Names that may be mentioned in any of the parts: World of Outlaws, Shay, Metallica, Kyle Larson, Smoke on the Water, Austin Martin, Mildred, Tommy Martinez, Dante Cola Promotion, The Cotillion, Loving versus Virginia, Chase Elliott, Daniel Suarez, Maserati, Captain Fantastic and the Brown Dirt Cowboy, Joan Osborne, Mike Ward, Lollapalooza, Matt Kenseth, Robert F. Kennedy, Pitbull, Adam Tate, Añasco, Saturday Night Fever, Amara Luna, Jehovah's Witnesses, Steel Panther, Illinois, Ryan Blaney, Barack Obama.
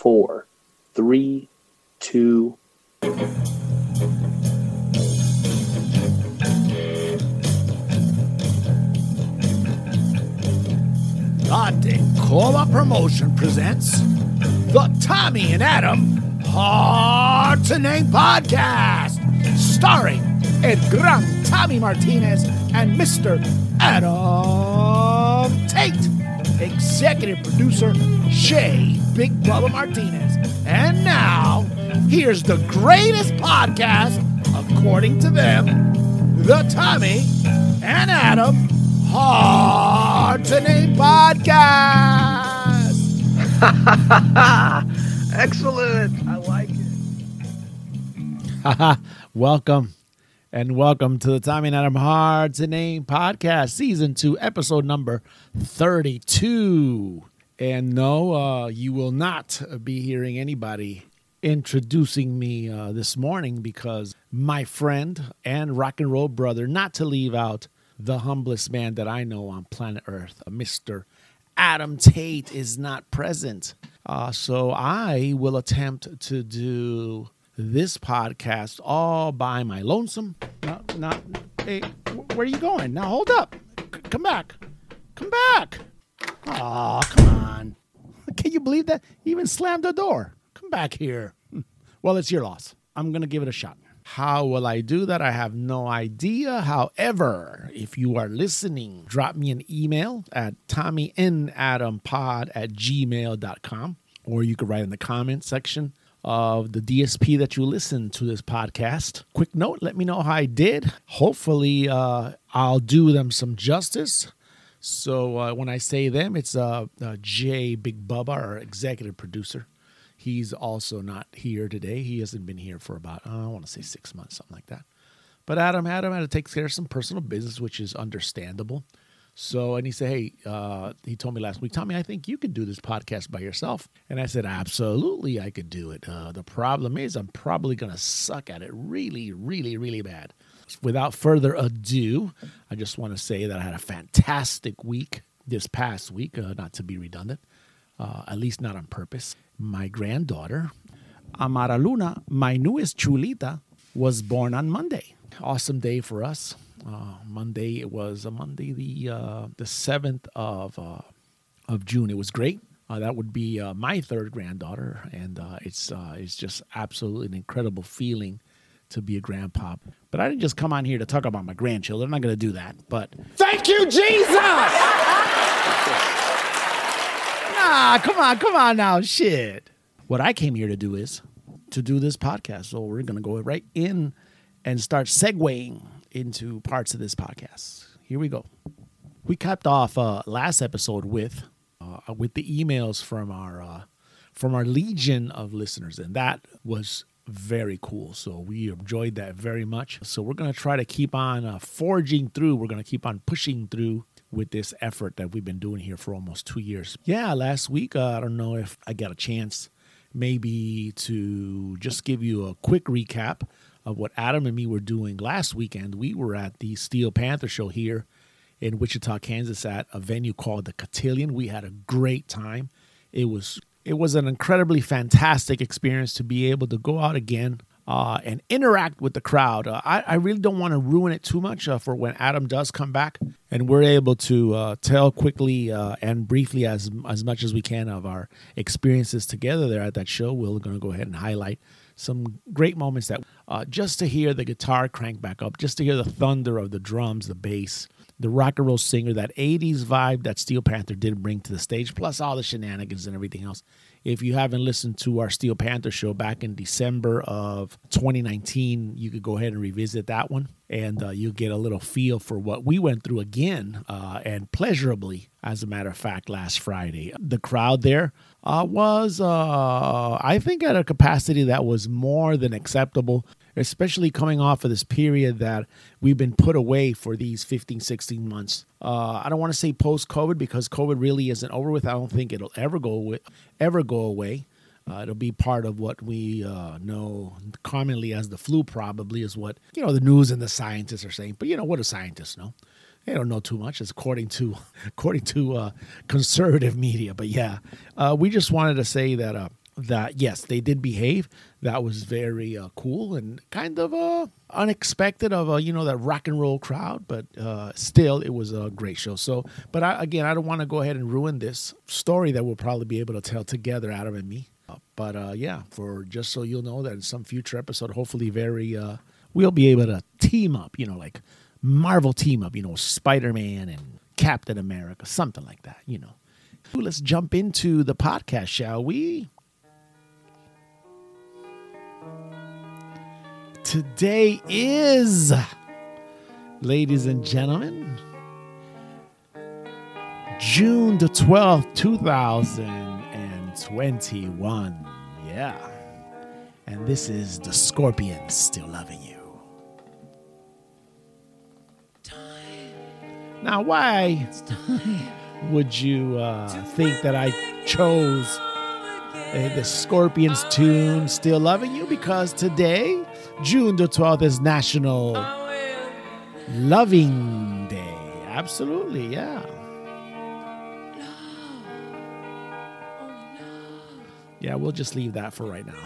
4, 3, 2... Dante Cola Promotion presents the Tommy and Adam Hard to Name Podcast, starring Ed Grant, Tommy Martinez, and Mr. Adam Tate, executive producer Shay, Big Bubba Martinez. And now, here's the greatest podcast, according to them, the Tommy and Adam Hard to Name Podcast. Excellent. I like it. Welcome. And welcome to the Tommy and Adam Hard to Name Podcast, Season 2, Episode number 32. And no, you will not be hearing anybody introducing me this morning, because my friend and rock and roll brother, not to leave out the humblest man that I know on planet Earth, Mr. Adam Tate, is not present. So I will attempt to do this podcast all by my lonesome. Hey, where are you going? Now, hold up. Come back. Oh, come on. Can you believe that? He even slammed the door. Come back here. Well, it's your loss. I'm going to give it a shot. How will I do that? I have no idea. However, if you are listening, drop me an email at tommyanadampod@gmail.com, or you can write in the comment section of the DSP that you listen to this podcast. Quick note, let me know how I did. Hopefully, I'll do them some justice. So when I say them, it's Jay Big Bubba, our executive producer. He's also not here today. He hasn't been here for about, 6 months, something like that. But Adam had to take care of some personal business, which is understandable. So, and he said, hey, he told me last week, Tommy, I think you could do this podcast by yourself. And I said, absolutely, I could do it. The problem is I'm probably going to suck at it really, really, really bad. Without further ado, I just want to say that I had a fantastic week this past week, not to be redundant, at least not on purpose. My granddaughter, Amara Luna, my newest chulita, was born on Monday. Awesome day for us. Monday, the 7th of June. It was great. That would be my third granddaughter, and it's just absolutely an incredible feeling to be a grandpa. But I didn't just come on here to talk about my grandchildren. I'm not going to do that, but... Thank you, Jesus! Come on now, shit. What I came here to do is to do this podcast. So we're going to go right in and start segueing into parts of this podcast. Here we go. We capped off last episode with the emails from our legion of listeners, and that was very cool. So we enjoyed that very much. So we're going to try to keep on forging through. We're going to keep on pushing through with this effort that we've been doing here for almost 2 years. Yeah, last week, I don't know if I got a chance maybe to just give you a quick recap of what Adam and me were doing last weekend. We were at the Steel Panther show here in Wichita, Kansas, at a venue called The Cotillion. We had a great time. It was an incredibly fantastic experience to be able to go out again and interact with the crowd. I really don't want to ruin it too much for when Adam does come back and we're able to tell quickly and briefly as much as we can of our experiences together there at that show. We're going to go ahead and highlight some great moments that just to hear the guitar crank back up, just to hear the thunder of the drums, the bass, the rock and roll singer, that 80s vibe that Steel Panther did bring to the stage, plus all the shenanigans and everything else. If you haven't listened to our Steel Panther show back in December of 2019, you could go ahead and revisit that one, and you'll get a little feel for what we went through again, and pleasurably, as a matter of fact, last Friday. The crowd there was, I think, at a capacity that was more than acceptable, especially coming off of this period that we've been put away for these 15, 16 months. I don't want to say post-COVID, because COVID really isn't over with. I don't think it'll ever go away. It'll be part of what we know commonly as the flu, probably, is what, the news and the scientists are saying. But, what do scientists know? They don't know too much. It's according to conservative media. But, yeah, we just wanted to say that that, yes, they did behave. That was very cool and kind of unexpected of, you know, that rock and roll crowd. But still, it was a great show. So, but I don't want to go ahead and ruin this story that we'll probably be able to tell together, Adam and me. But yeah, for just so you'll know that in some future episode, hopefully we'll be able to team up, you know, like Marvel team up, you know, Spider-Man and Captain America, something like that, you know. Let's jump into the podcast, shall we? Today is, ladies and gentlemen, June the 12th, 2021. Yeah. And this is The Scorpions, Still Loving You. Now, why would you think that I chose the Scorpions tune, Still Loving You? Because today, June the 12th, is National Loving Day. Absolutely, yeah. Yeah, we'll just leave that for right now.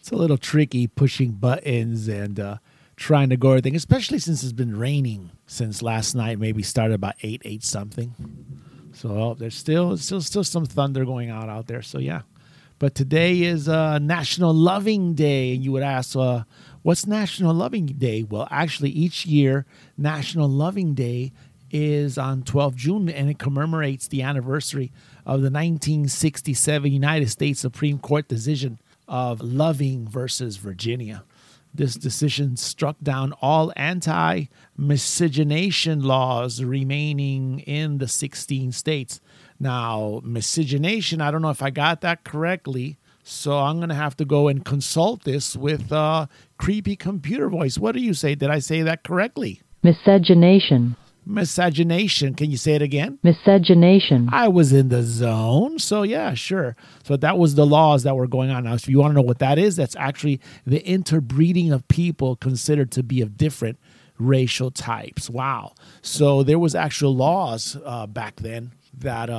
It's a little tricky pushing buttons and trying to go everything, especially since it's been raining since last night. Maybe started about 8 something. So there's still some thunder going on out there. So yeah, but today is National Loving Day, and you would ask, "What's National Loving Day?" Well, actually, each year National Loving Day is on 12 June, and it commemorates the anniversary of the 1967 United States Supreme Court decision of Loving versus Virginia. This decision struck down all anti-miscegenation laws remaining in the 16 states. Now, miscegenation, I don't know if I got that correctly, so I'm going to have to go and consult this with Creepy Computer Voice. What do you say? Did I say that correctly? Miscegenation. Miscegenation. Can you say it again? Miscegenation. I was in the zone. So yeah, sure. So that was the laws that were going on. Now, if you want to know what that is, that's actually the interbreeding of people considered to be of different racial types. Wow. So there was actual laws back then that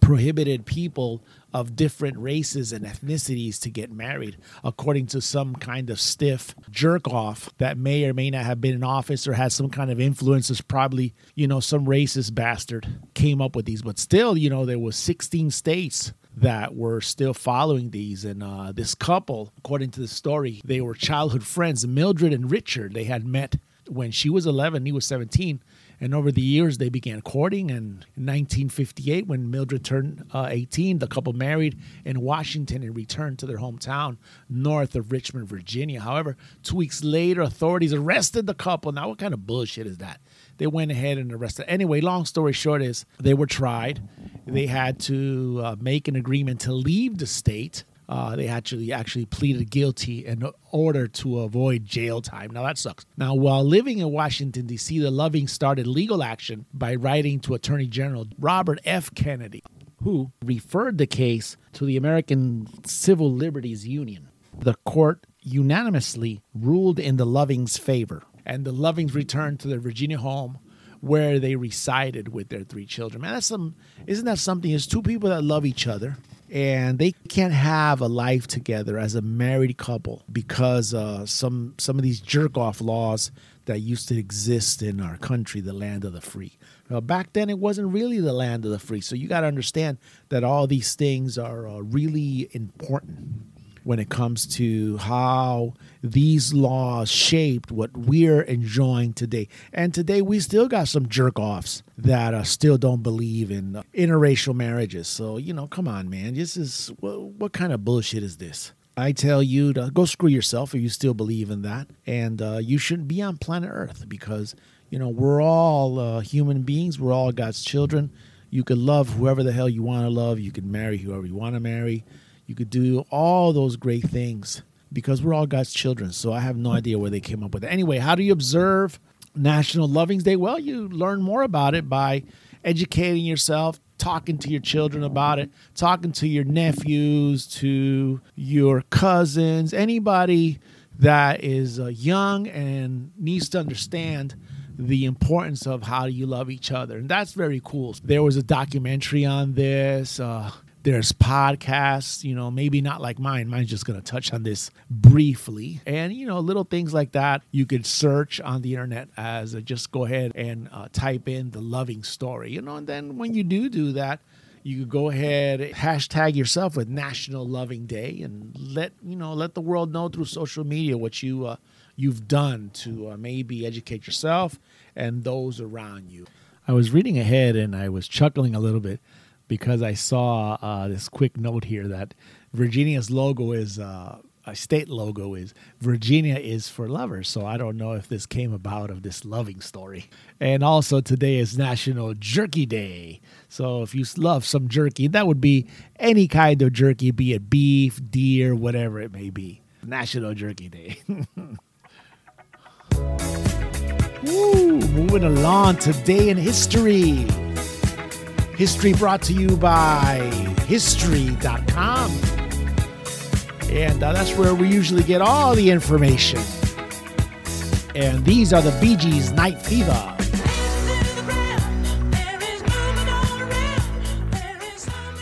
prohibited people of different races and ethnicities to get married, according to some kind of stiff jerk-off that may or may not have been in office or has some kind of influences. Probably, you know, some racist bastard came up with these. But still, you know, there was 16 states that were still following these. And this couple, according to the story, they were childhood friends, Mildred and Richard. They had met when she was 11, he was 17. And over the years, they began courting. And in 1958, when Mildred turned 18, the couple married in Washington and returned to their hometown north of Richmond, Virginia. However, 2 weeks later, authorities arrested the couple. Now, what kind of bullshit is that? They went ahead and arrested. Anyway, long story short is they were tried. They had to make an agreement to leave the state. They actually pleaded guilty in order to avoid jail time. Now, that sucks. Now, while living in Washington, D.C., the Loving started legal action by writing to Attorney General Robert F. Kennedy, who referred the case to the American Civil Liberties Union. The court unanimously ruled in the Lovings' favor, and the Lovings returned to their Virginia home, where they resided with their 3 children. Man, isn't that something? It's 2 people that love each other, and they can't have a life together as a married couple because some of these jerk-off laws that used to exist in our country, the land of the free. Now, back then, it wasn't really the land of the free, so you got to understand that all these things are really important when it comes to how these laws shaped what we're enjoying today. And today, we still got some jerk-offs that still don't believe in interracial marriages. So, you know, come on, man. This is, what kind of bullshit is this? I tell you to go screw yourself if you still believe in that. And you shouldn't be on planet Earth because, you know, we're all human beings. We're all God's children. You could love whoever the hell you want to love. You can marry whoever you want to marry. You could do all those great things because we're all God's children. So I have no idea where they came up with it. Anyway, how do you observe National Loving Day? Well, you learn more about it by educating yourself, talking to your children about it, talking to your nephews, to your cousins, anybody that is young and needs to understand the importance of how you love each other. And that's very cool. There was a documentary on this. There's podcasts, you know, maybe not like mine. Mine's just going to touch on this briefly. And, you know, little things like that you could search on the internet as just go ahead and type in The Loving Story, you know, and then when you do that, you could go ahead, hashtag yourself with National Loving Day and let the world know through social media what you've done to maybe educate yourself and those around you. I was reading ahead and I was chuckling a little bit because I saw this quick note here that Virginia's logo is, a state logo is, Virginia is for lovers. So I don't know if this came about of this loving story. And also today is National Jerky Day. So if you love some jerky, that would be any kind of jerky, be it beef, deer, whatever it may be. National Jerky Day. Woo, moving along, today in history. History brought to you by history.com. And that's where we usually get all the information. And these are the Bee Gees' Night Fever.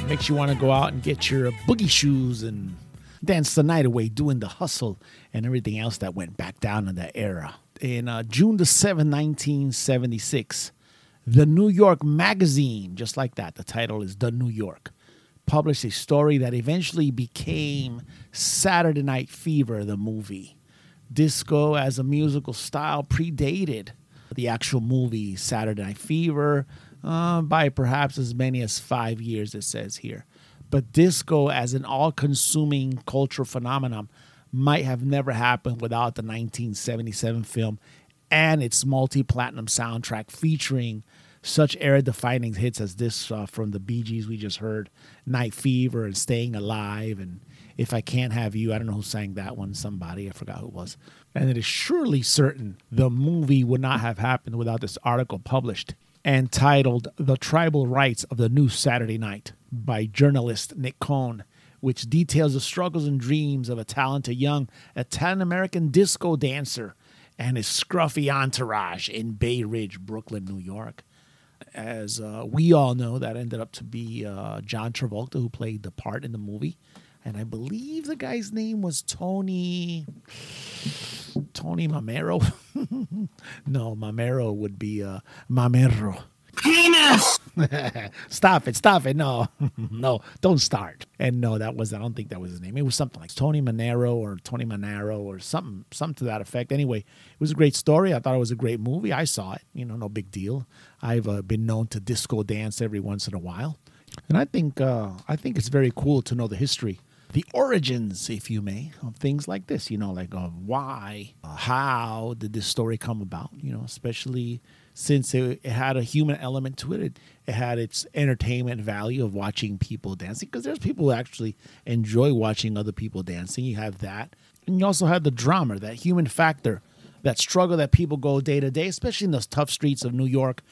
Makes you want to go out and get your boogie shoes and dance the night away doing the hustle and everything else that went back down in that era. In June the 7th, 1976, The New York magazine, just like that, the title is The New York, published a story that eventually became Saturday Night Fever, the movie. Disco as a musical style predated the actual movie Saturday Night Fever by perhaps as many as 5 years, it says here. But disco as an all-consuming cultural phenomenon might have never happened without the 1977 film and its multi-platinum soundtrack featuring such era-defining hits as this from the Bee Gees we just heard, Night Fever and Staying Alive and If I Can't Have You. I don't know who sang that one, somebody, I forgot who it was. And it is surely certain the movie would not have happened without this article published and titled The Tribal Rights of the New Saturday Night by journalist Nick Cohn, which details the struggles and dreams of a talented young Italian-American disco dancer and his scruffy entourage in Bay Ridge, Brooklyn, New York. As we all know, that ended up to be John Travolta, who played the part in the movie. And I believe the guy's name was Tony Manero. No, Manero would be Manero. Penis! Stop it. No, don't start. And no, I don't think that was his name. It was something like Tony Manero or something to that effect. Anyway, it was a great story. I thought it was a great movie. I saw it, no big deal. I've been known to disco dance every once in a while. And I think it's very cool to know the history, the origins, if you may, of things like this, why, how did this story come about, especially since it had a human element to it. It had its entertainment value of watching people dancing, because there's people who actually enjoy watching other people dancing. You have that. And you also have the drama, that human factor, that struggle that people go day to day, especially in those tough streets of New York.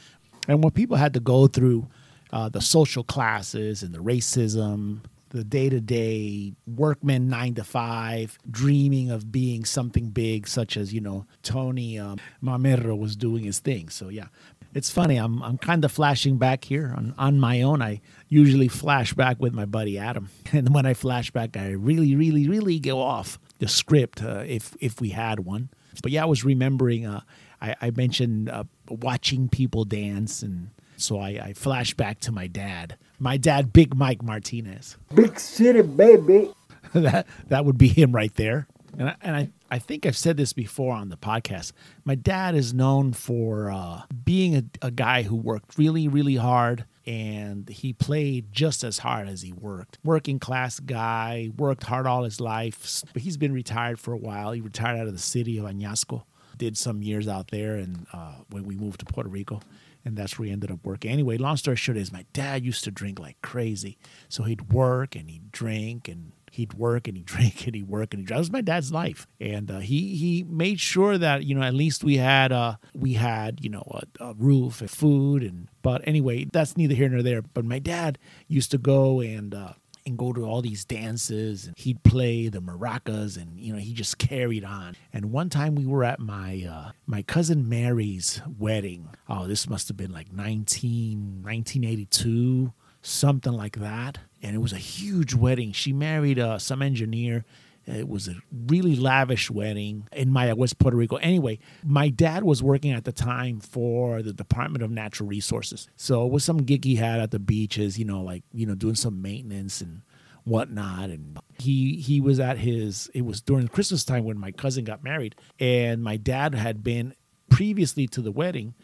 And what people had to go through, the social classes and the racism, the day-to-day workman 9-to-5, dreaming of being something big, such as, Tony Manero was doing his thing. So, yeah, it's funny. I'm kind of flashing back here on my own. I usually flash back with my buddy Adam. And when I flash back, I really, really, really go off the script if we had one. But, yeah, I was remembering, I mentioned watching people dance, and so I flash back to my dad. My dad, Big Mike Martinez. Big city, baby. That would be him right there. And I think I've said this before on the podcast. My dad is known for being a guy who worked really, really hard. And he played just as hard as he worked. Working class guy, worked hard all his life. But he's been retired for a while. He retired out of the city of Añasco. Did some years out there and when we moved to Puerto Rico. And that's where he ended up working. Anyway, long story short is my dad used to drink like crazy. So he'd work and he'd drink and he'd work and he'd drink and he'd work and he'd drink. That was my dad's life. And he made sure that, at least we had a roof and food. But anyway, that's neither here nor there. But my dad used to go and go to all these dances, and he'd play the maracas, and he just carried on. And one time we were at my cousin Mary's wedding. Oh, this must have been like 1982, something like that. and it was a huge wedding. She married some engineer. It was a really lavish wedding in Maya West, Puerto Rico. Anyway, my dad was working at the time for the Department of Natural Resources. So it was some gig he had at the beaches, doing some maintenance and whatnot. And he was at his, it was during Christmas time when my cousin got married. And my dad had been previously to the wedding.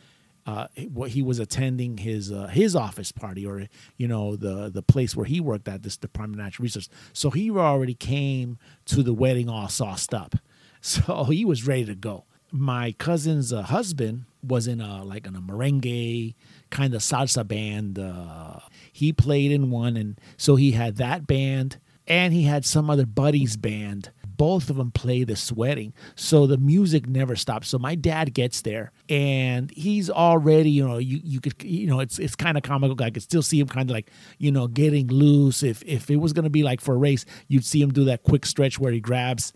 He was attending his office party, or the place where he worked at, this Department of Natural Resources. So he already came to the wedding all sauced up, so he was ready to go. My cousin's husband was in a merengue kind of salsa band. He played in one, and so he had that band, and he had some other buddy's band. Both of them play this wedding, so the music never stops. So my dad gets there, and he's already, you could, it's kind of comical. I could still see him kind of getting loose. If it was going to be like for a race, you'd see him do that quick stretch where he grabs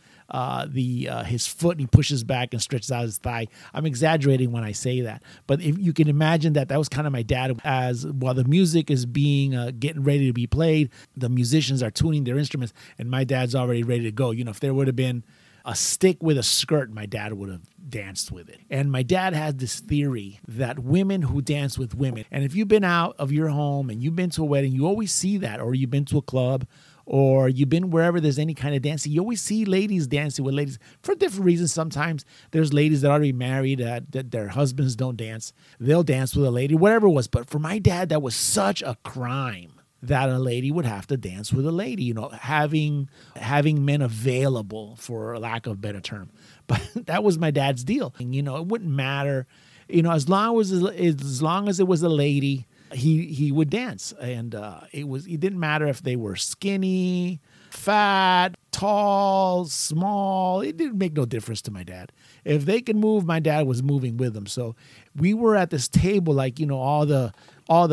his foot and he pushes back and stretches out his thigh. I'm exaggerating when I say that, but if you can imagine that was kind of my dad. As while the music is being getting ready to be played, the musicians are tuning their instruments, and my dad's already ready to go. If there would have been a stick with a skirt, my dad would have danced with it. And my dad had this theory that women who dance with women, and if you've been out of your home and you've been to a wedding, you always see that, or you've been to a club, or you've been wherever there's any kind of dancing, you always see ladies dancing with ladies for different reasons. Sometimes there's ladies that are already married that their husbands don't dance. They'll dance with a lady, whatever it was. But for my dad, that was such a crime that a lady would have to dance with a lady, having men available, for lack of a better term. But that was my dad's deal. And, it wouldn't matter, as long as it was a lady, he would dance. And it didn't matter if they were skinny, fat, tall, small. It didn't make no difference to my dad. If they could move, my dad was moving with them. So we were at this table, all the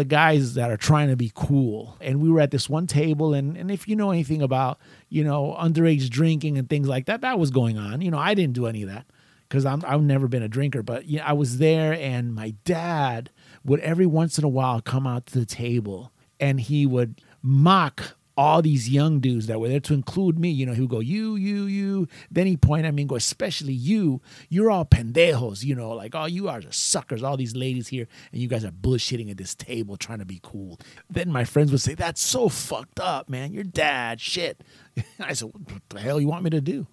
guys that are trying to be cool. And we were at this one table, and if you know anything about, underage drinking and things like that was going on. I didn't do any of that because I've never been a drinker, but I was there, and my dad would every once in a while come out to the table, and he would mock all these young dudes that were there, to include me. He would go, you. Then he'd point at me and go, especially you're all pendejos, oh, you are just suckers, all these ladies here, and you guys are bullshitting at this table trying to be cool. Then my friends would say, that's so fucked up, man, your dad, shit. I said, what the hell you want me to do?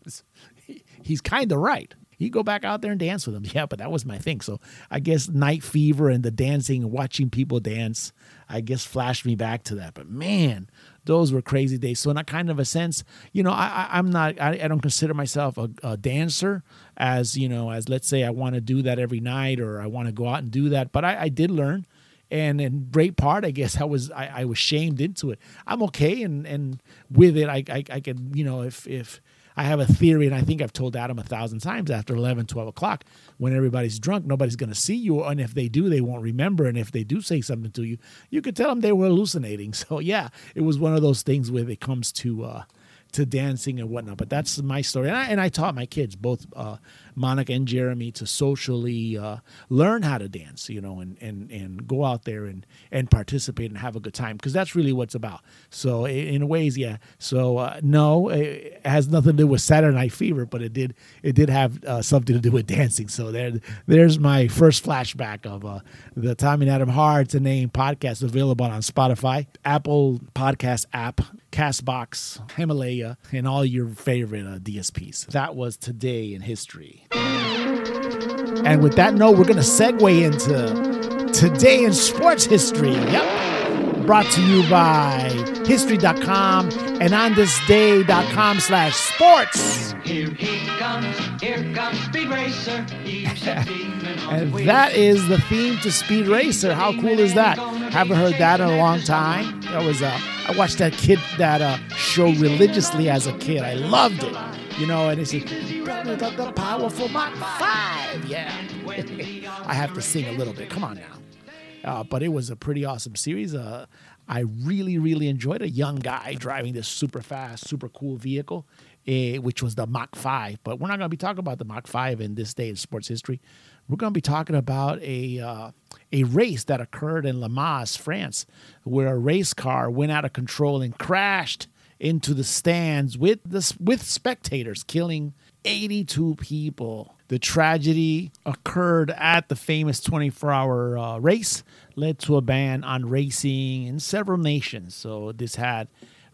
He's kind of right. You go back out there and dance with them. Yeah, but that was my thing. So I guess Night Fever and the dancing and watching people dance, I guess, flashed me back to that. But man, those were crazy days. So in a kind of a sense, I don't consider myself a dancer as let's say I want to do that every night, or I want to go out and do that. But I did learn. And in great part, I guess I was shamed into it. I'm okay. And with it, I could, if I have a theory, and I think I've told Adam 1,000 times, after 11, 12 o'clock, when everybody's drunk, nobody's going to see you. And if they do, they won't remember. And if they do say something to you, you could tell them they were hallucinating. So yeah, it was one of those things where it comes to dancing and whatnot. But that's my story. And I taught my kids, both Monica and Jeremy, to socially learn how to dance, and go out there and participate and have a good time, because that's really what it's about. So in ways, yeah. So no, it has nothing to do with Saturday Night Fever, but it did have something to do with dancing. So there's my first flashback of the Tommy and Adam Hard to Name podcast, available on Spotify, Apple Podcast app, Castbox, Himalaya, and all your favorite DSPs. That was Today in History. And with that note, we're going to segue into Today in Sports History. Yep. Brought to you by History.com and OnThisDay.com/sports. Here he comes. Here comes Speed Racer. He's a demon on and the that is the theme to Speed Racer. How cool is that? Haven't heard that in a long time. That was I watched that show religiously as a kid. I loved it. And it's the powerful Mach 5. Yeah. I have to sing a little bit. Come on now. But it was a pretty awesome series. I really, really enjoyed a young guy driving this super fast, super cool vehicle, which was the Mach 5. But we're not going to be talking about the Mach 5 in this day in sports history. We're going to be talking about a race that occurred in Le Mans, France, where a race car went out of control and crashed into the stands with spectators, killing 82 people. The tragedy occurred at the famous 24-hour race, led to a ban on racing in several nations. So this had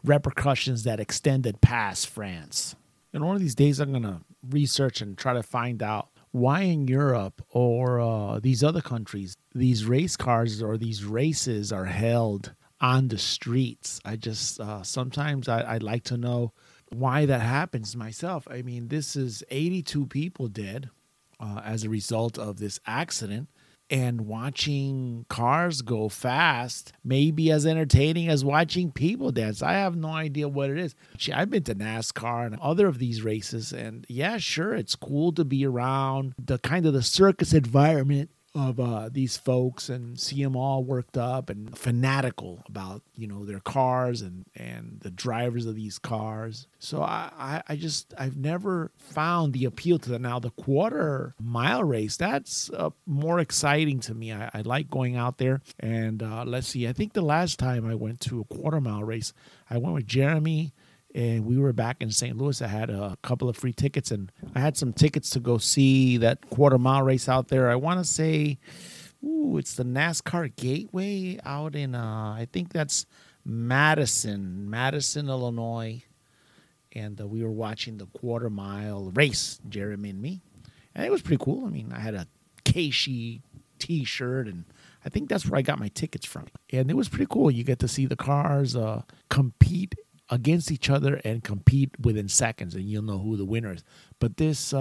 repercussions that extended past France. And one of these days, I'm going to research and try to find out why in Europe or these other countries, these race cars or these races are held on the streets. I just sometimes I'd like to know why that happens myself. I mean, this is 82 people dead as a result of this accident, and watching cars go fast may be as entertaining as watching people dance. I have no idea what it is. I've been to NASCAR and other of these races, and yeah, sure, it's cool to be around the kind of the circus environment of these folks and see them all worked up and fanatical about, you know, their cars and the drivers of these cars. So I've never found the appeal to that. Now, the quarter mile race, that's more exciting to me. I like going out there. And let's see, I think the last time I went to a quarter mile race, I went with Jeremy, and we were back in St. Louis. I had a couple of free tickets, and I had some tickets to go see that quarter-mile race out there. I want to say, it's the NASCAR Gateway out in, I think that's Madison, Illinois. And we were watching the quarter-mile race, Jeremy and me. And it was pretty cool. I mean, I had a Keishi T-shirt, and I think that's where I got my tickets from. And it was pretty cool. You get to see the cars compete against each other and compete within seconds, and you'll know who the winner is. But this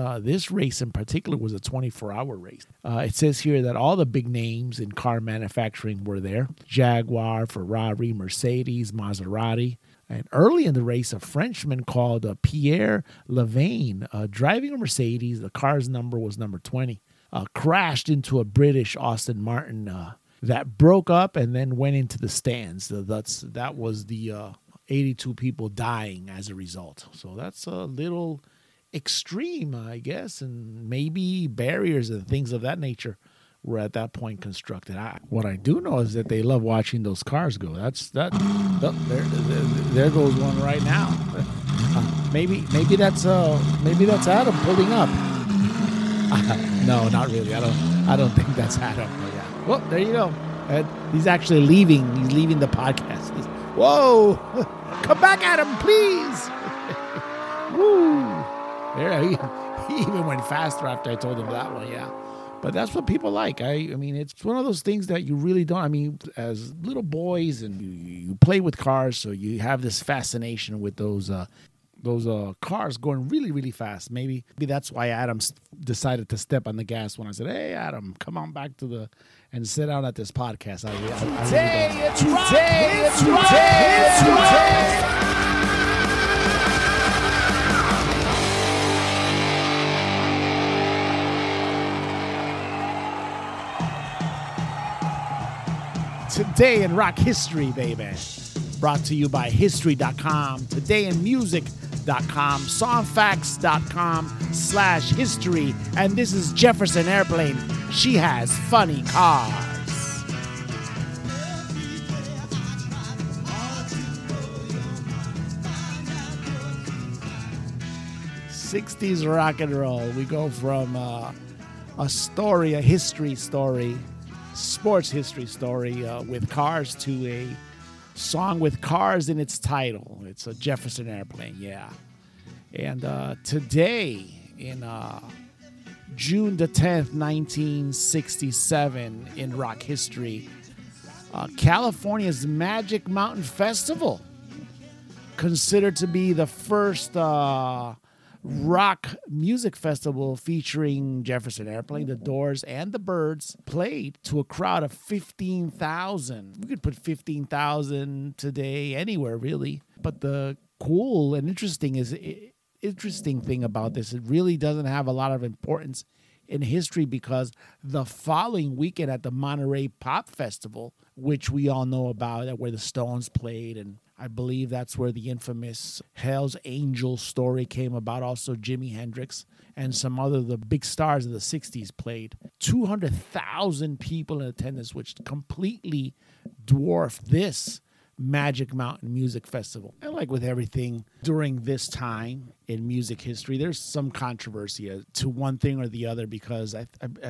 race in particular was a 24-hour race. It says here that all the big names in car manufacturing were there: Jaguar, Ferrari, Mercedes, Maserati. And early in the race, a Frenchman called Pierre Levain, driving a Mercedes, the car's number was number 20, crashed into a British Aston Martin that broke up and then went into the stands. So that was the 82 people dying as a result. So that's a little extreme, I guess, and maybe barriers and things of that nature were at that point constructed. What I do know is that they love watching those cars go. There goes one right now. Maybe that's Adam pulling up. No, not really. I don't think that's Adam. But yeah. Well, there you go. He's actually leaving. He's leaving the podcast. Whoa! Come back, Adam, please! Woo! There, he even went faster after I told him that one, yeah. But that's what people like. I mean, it's one of those things that you really don't. I mean, as little boys, and you play with cars, so you have this fascination with those cars going really, really fast. Maybe that's why Adam decided to step on the gas when I said, "Hey, Adam, come on back to the and sit down at this podcast." Today in rock history, baby. Brought to you by history.com, today in music.com, songfacts.com/history. And this is Jefferson Airplane. She has funny cars. '60s rock and roll. We go from a history story, sports history story with cars to a song with cars in its title. It's a Jefferson Airplane, yeah. And today, in June the 10th, 1967, in rock history, California's Magic Mountain Festival, considered to be the first rock music festival featuring Jefferson Airplane, the Doors, and the Byrds, played to a crowd of 15,000. We could put 15,000 today anywhere, really. But the cool and interesting thing about this, it really doesn't have a lot of importance in history, because the following weekend at the Monterey Pop Festival, which we all know about, where the Stones played, and I believe that's where the infamous Hell's Angels story came about. Also, Jimi Hendrix and some other the big stars of the 60s played. 200,000 people in attendance, which completely dwarfed this Magic Mountain Music Festival. And like with everything during this time in music history, there's some controversy to one thing or the other, because I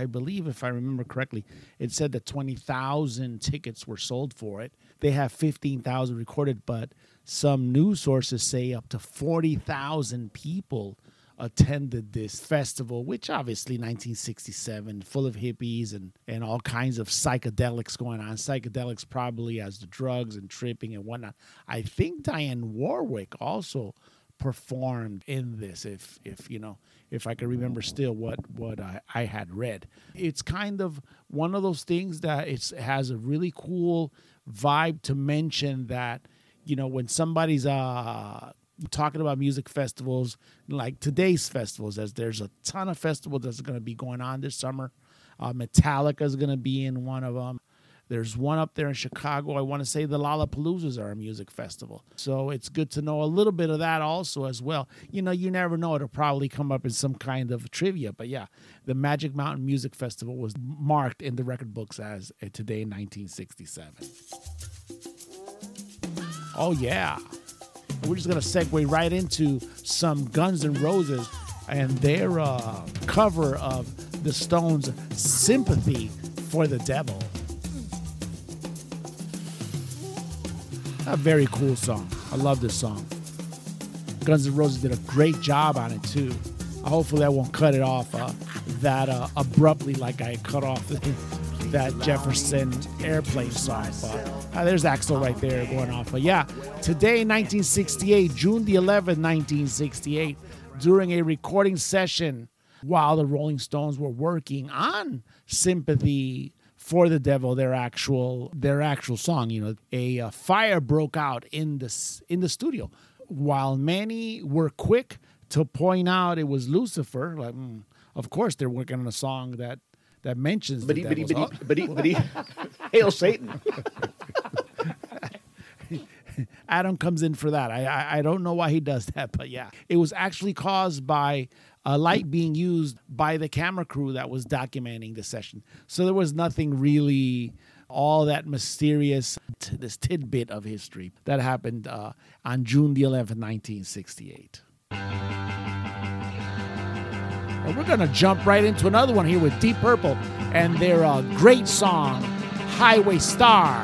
believe, if I remember correctly, it said that 20,000 tickets were sold for it. They have 15,000 recorded, but some news sources say up to 40,000 people attended this festival, which obviously 1967, full of hippies and all kinds of psychedelics going on. Psychedelics probably as the drugs and tripping and whatnot. I think Diane Warwick also performed in this, if I could remember still what I had read. It's kind of one of those things that it has a really cool vibe to mention that, you know, when somebody's talking about music festivals, like today's festivals, as there's a ton of festivals that's going to be going on this summer. Metallica is going to be in one of them. There's one up there in Chicago. I want to say the Lollapaloozas are a music festival. So it's good to know a little bit of that also as well. You know, you never know. It'll probably come up in some kind of trivia. But yeah, the Magic Mountain Music Festival was marked in the record books as today in 1967. Oh, yeah. We're just going to segue right into some Guns N' Roses and their cover of the Stones' Sympathy for the Devil. A very cool song. I love this song. Guns N' Roses did a great job on it, too. Hopefully I won't cut it off that abruptly like I cut off that Jefferson Airplane song. There's Axl right there going off. But yeah, today, 1968, June the 11th, 1968, during a recording session while the Rolling Stones were working on Sympathy for the Devil, their actual song, you know, a fire broke out in the studio. While many were quick to point out it was Lucifer, like, of course they're working on a song that mentions the devil. Hail Satan. Adam comes in for that. I don't know why he does that, but yeah. It was actually caused by a light being used by the camera crew that was documenting the session. So there was nothing really all that mysterious to this tidbit of history that happened on June the 11th, 1968. And we're going to jump right into another one here with Deep Purple and their great song, Highway Star.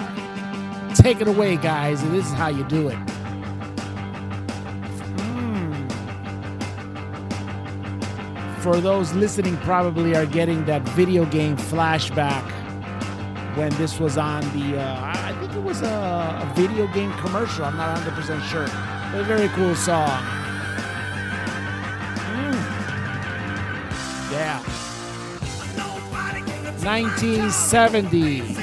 Take it away, guys, and this is how you do it. For those listening, probably are getting that video game flashback when this was on the, I think it was a video game commercial. I'm not 100% sure. But a very cool song. Yeah. 1970,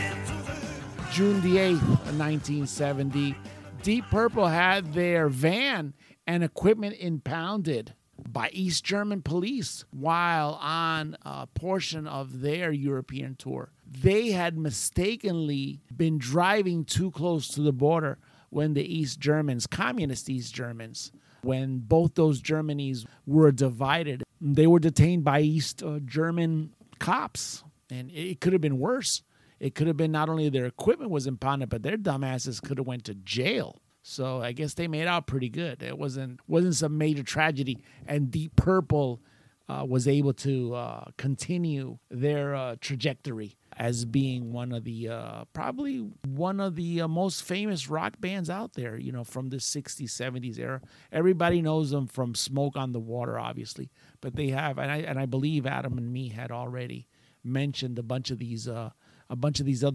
June the 8th, 1970, Deep Purple had their van and equipment impounded by East German police while on a portion of their European tour. They had mistakenly been driving too close to the border when the East Germans, communist East Germans, when both those Germanies were divided, they were detained by East German cops. And it could have been worse. It could have been not only their equipment was impounded, but their dumbasses could have went to jail. So I guess they made out pretty good. It wasn't some major tragedy. And Deep Purple was able to continue their trajectory as being one of the probably one of the most famous rock bands out there, you know, from the 60s, 70s era. Everybody knows them from Smoke on the Water, obviously. But they have, and I believe Adam and me had already mentioned a bunch of these other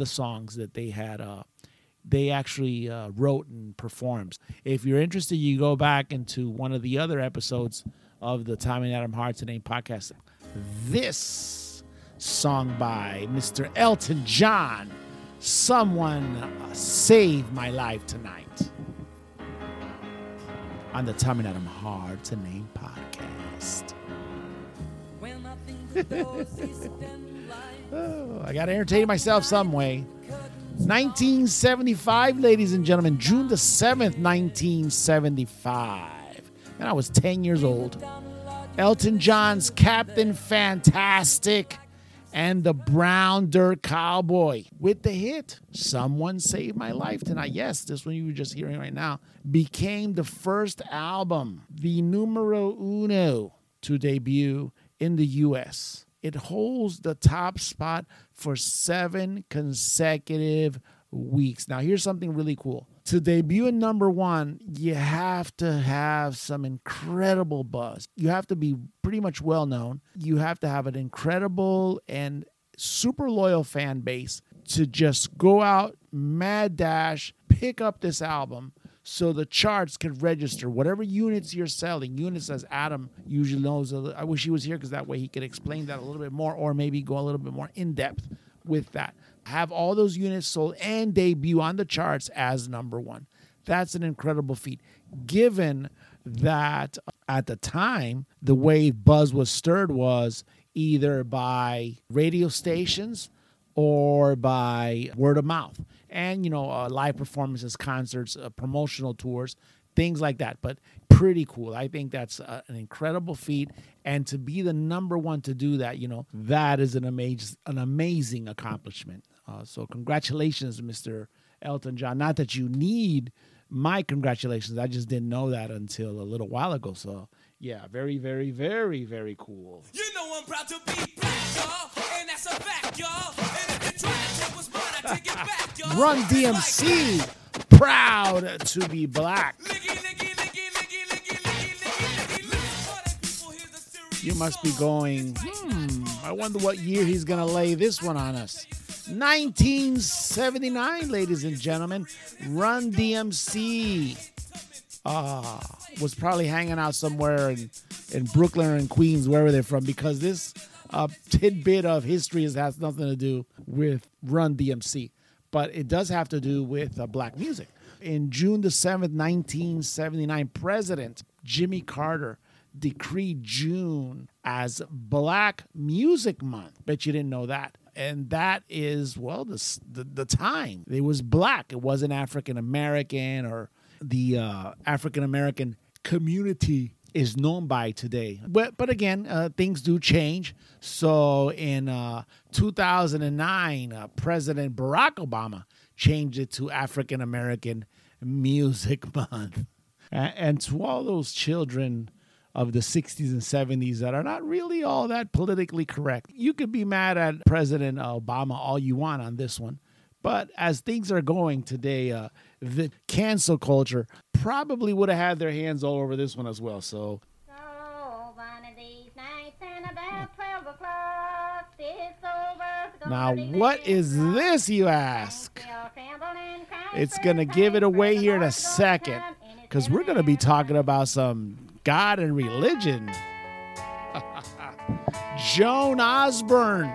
songs that they had. They actually wrote and performed. If you're interested, you go back into one of the other episodes of the Tommy and Adam Hard to Name podcast. This song by Mr. Elton John, Someone Save My Life Tonight, on the Tommy and Adam Hard to Name podcast. When I think of those East End lights, I got to entertain myself some way. 1975, ladies and gentlemen, June the 7th, 1975. And I was 10 years old. Elton John's Captain Fantastic and the Brown Dirt Cowboy with the hit Someone Saved My Life Tonight. Yes, this one you were just hearing right now became the first album, the numero uno, to debut in the U.S. It holds the top spot for 7 consecutive weeks. Now, here's something really cool. To debut in #1, you have to have some incredible buzz. You have to be pretty much well known. You have to have an incredible and super loyal fan base to just go out, mad dash, pick up this album so the charts could register whatever units you're selling. Units, as Adam usually knows. I wish he was here because that way he could explain that a little bit more, or maybe go a little bit more in depth with that. Have all those units sold and debut on the charts as #1. That's an incredible feat, given that at the time, the way buzz was stirred was either by radio stations or by word of mouth and, live performances, concerts, promotional tours, things like that. But pretty cool. I think that's an incredible feat. And to be the #1 to do that, that is an amazing accomplishment. So congratulations, Mr. Elton John. Not that you need my congratulations. I just didn't know that until a little while ago. So, yeah, very, very, very, very cool. I'm proud to be black, y'all. And that's a fact, y'all. And if you try to take what's mine, I take it back, y'all. Run DMC, proud to be black. You must be going, I wonder what year he's going to lay this one on us. 1979, ladies and gentlemen, Run DMC was probably hanging out somewhere in Brooklyn or in Queens, wherever they're from, because this tidbit of history has nothing to do with Run DMC, but it does have to do with black music. In June the 7th, 1979, President Jimmy Carter decreed June as Black Music Month. Bet you didn't know that. And that is, well, the time. It was black. It wasn't African American, or the African American community is known by today. But again, things do change. So in 2009, President Barack Obama changed it to African American Music Month. And to all those children of the 60s and 70s that are not really all that politically correct. You could be mad at President Obama all you want on this one, but as things are going today, the cancel culture probably would have had their hands all over this one as well, so one of these nights and about 12 o'clock, it's over. Now, what is this, you ask? It's going to give it away here in a second, because we're going to be talking about some God and religion. Joan Osborne.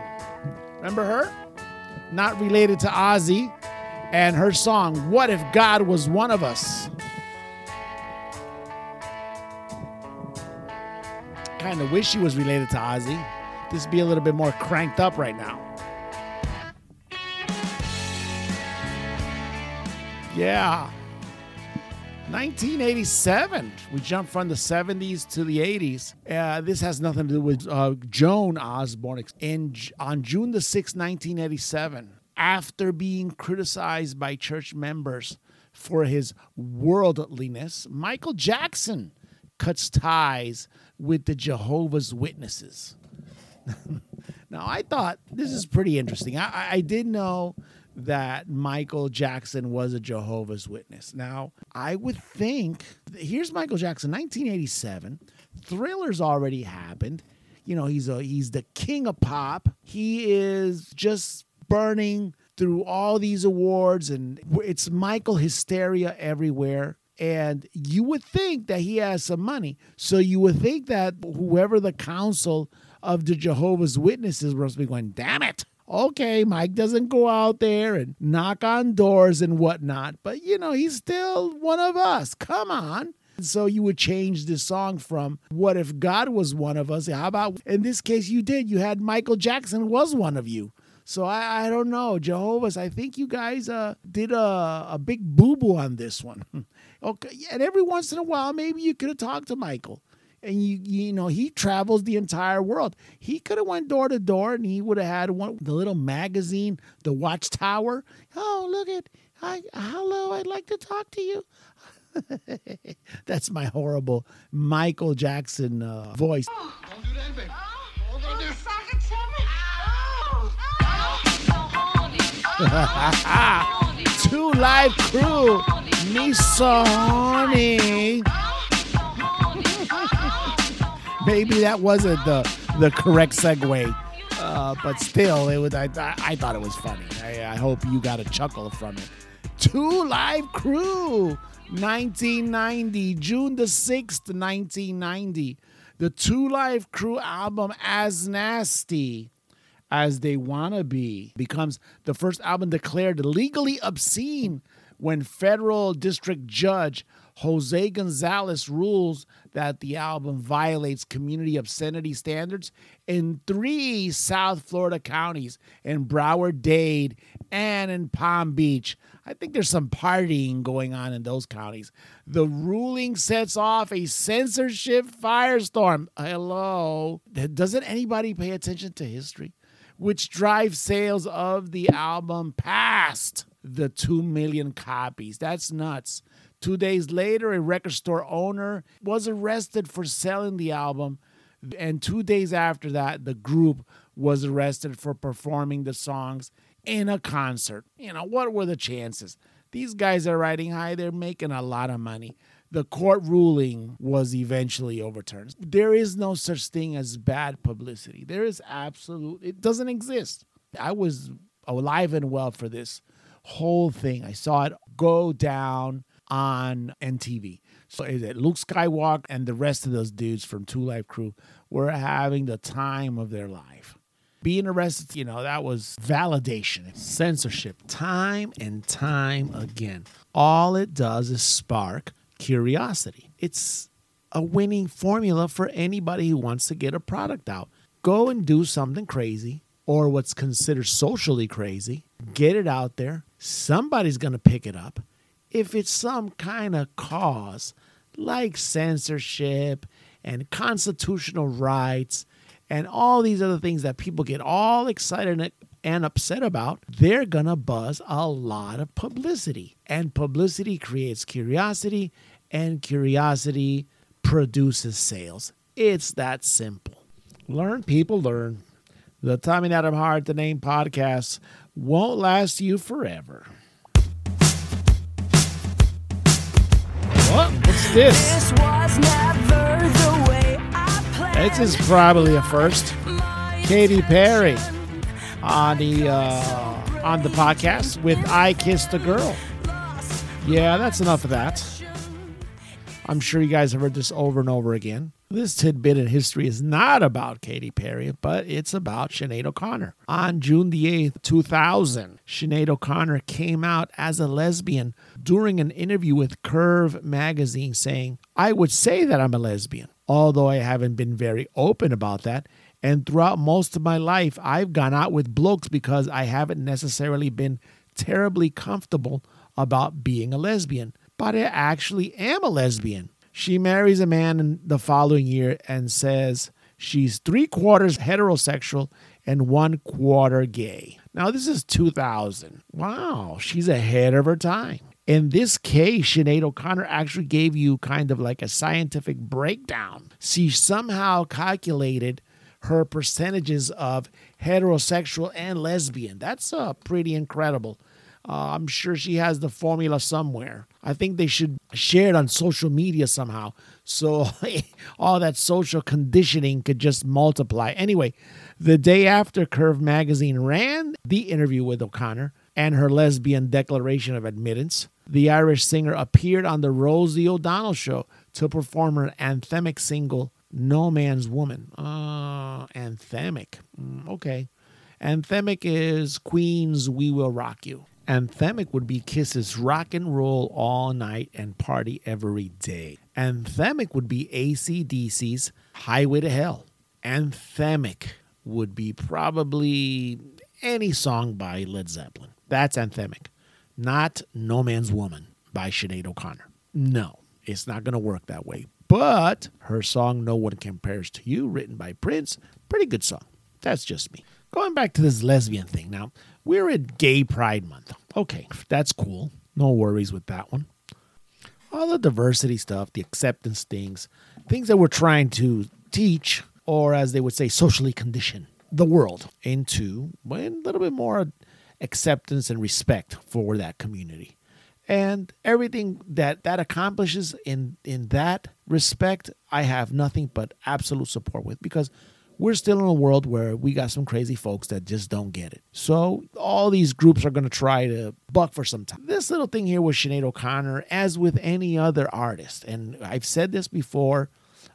Remember her? Not related to Ozzy. And her song, What If God Was One of Us? Kind of wish she was related to Ozzy. This would be a little bit more cranked up right now. Yeah. 1987, we jump from the 70s to the 80s. This has nothing to do with Joan Osborne. On June the 6th, 1987, after being criticized by church members for his worldliness, Michael Jackson cuts ties with the Jehovah's Witnesses. Now, I thought this is pretty interesting. I did know that Michael Jackson was a Jehovah's Witness. Now, I would think, here's Michael Jackson, 1987. Thriller's already happened. He's the king of pop. He is just burning through all these awards, and it's Michael hysteria everywhere. And you would think that he has some money. So you would think that whoever the council of the Jehovah's Witnesses must be going, damn it. Okay, Mike doesn't go out there and knock on doors and whatnot, but, he's still one of us. Come on. So you would change this song from What If God Was One of Us? How about, in this case, you did. You had Michael Jackson was one of you. So I don't know. Jehovah's, I think you guys did a big boo-boo on this one. Okay, and every once in a while, maybe you could have talked to Michael. And, you know, he travels the entire world. He could have went door to door, and he would have had one, the little magazine, the Watchtower. Oh, look at, hello, I'd like to talk to you. That's my horrible Michael Jackson voice. Oh, don't do that, baby. Oh, don't do that. Two Live Crew, me Sonny. Maybe that wasn't the correct segue, but still, it was. I thought it was funny. I hope you got a chuckle from it. Two Live Crew, 1990, June the 6th, 1990. The Two Live Crew album, As Nasty As They Wanna Be, becomes the first album declared legally obscene when federal district judge Jose Gonzalez rules that the album violates community obscenity standards in 3 South Florida counties, in Broward-Dade and in Palm Beach. I think there's some partying going on in those counties. The ruling sets off a censorship firestorm. Hello. Doesn't anybody pay attention to history? Which drives sales of the album past the 2 million copies. That's nuts. 2 days later, a record store owner was arrested for selling the album. And 2 days after that, the group was arrested for performing the songs in a concert. You know, what were the chances? These guys are riding high. They're making a lot of money. The court ruling was eventually overturned. There is no such thing as bad publicity. There is absolute, it doesn't exist. I was alive and well for this whole thing. I saw it go down on MTV. So Luke Skywalker and the rest of those dudes from Two Live Crew were having the time of their life. Being arrested, you know, that was validation, censorship, time and time again. All it does is spark curiosity. It's a winning formula for anybody who wants to get a product out. Go and do something crazy, or what's considered socially crazy. Get it out there. Somebody's going to pick it up. If it's some kind of cause like censorship and constitutional rights and all these other things that people get all excited and upset about, they're going to buzz a lot of publicity. And publicity creates curiosity, and curiosity produces sales. It's that simple. Learn, people, learn. The Tommy and Adam Hard to Name podcast won't last you forever. What? What's this? This was never the way I planned. This is probably a first. Katy Perry on the podcast with "I Kissed a Girl." Yeah, that's enough of that. I'm sure you guys have heard this over and over again. This tidbit in history is not about Katy Perry, but it's about Sinead O'Connor. On June the 8th, 2000, Sinead O'Connor came out as a lesbian during an interview with Curve magazine, saying, "I would say that I'm a lesbian, although I haven't been very open about that. And throughout most of my life, I've gone out with blokes because I haven't necessarily been terribly comfortable about being a lesbian. But I actually am a lesbian." She marries a man in the following year and says she's 3/4 heterosexual and 1/4 gay. Now, this is 2000. Wow, she's ahead of her time. In this case, Sinead O'Connor actually gave you kind of like a scientific breakdown. She somehow calculated her percentages of heterosexual and lesbian. That's pretty incredible. I'm sure she has the formula somewhere. I think they should share it on social media somehow, so all that social conditioning could just multiply. Anyway, the day after Curve magazine ran the interview with O'Connor and her lesbian declaration of admittance, the Irish singer appeared on the Rosie O'Donnell Show to perform her anthemic single, "No Man's Woman." Anthemic. Okay. Anthemic is Queen's "We Will Rock You." Anthemic would be Kiss's "Rock and Roll All Night and Party Every Day." Anthemic would be AC/DC's "Highway to Hell." Anthemic would be probably any song by Led Zeppelin. That's anthemic. Not No Man's Woman by Sinead O'Connor. No, it's not going to work that way. But her song No One Compares to You, written by Prince, pretty good song. That's just me. Going back to this lesbian thing. Now, we're at Gay Pride Month. Okay, that's cool. No worries with that one. All the diversity stuff, the acceptance things that we're trying to teach, or as they would say, socially condition the world into a little bit more acceptance and respect for that community. And everything that accomplishes in that respect, I have nothing but absolute support with, because we're still in a world where we got some crazy folks that just don't get it. So all these groups are going to try to buck for some time. This little thing here with Sinead O'Connor, as with any other artist, and I've said this before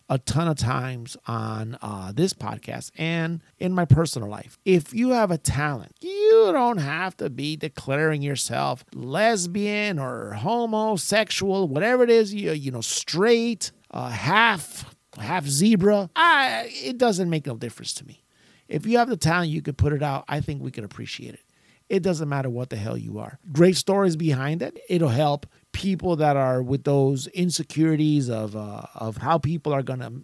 a ton of times on this podcast and in my personal life. If you have a talent, you don't have to be declaring yourself lesbian or homosexual, whatever it is, you know, straight, half zebra. It doesn't make no difference to me. If you have the talent, you could put it out. I think we could appreciate it. It doesn't matter what the hell you are. Great stories behind it. It'll help people that are with those insecurities of how people are gonna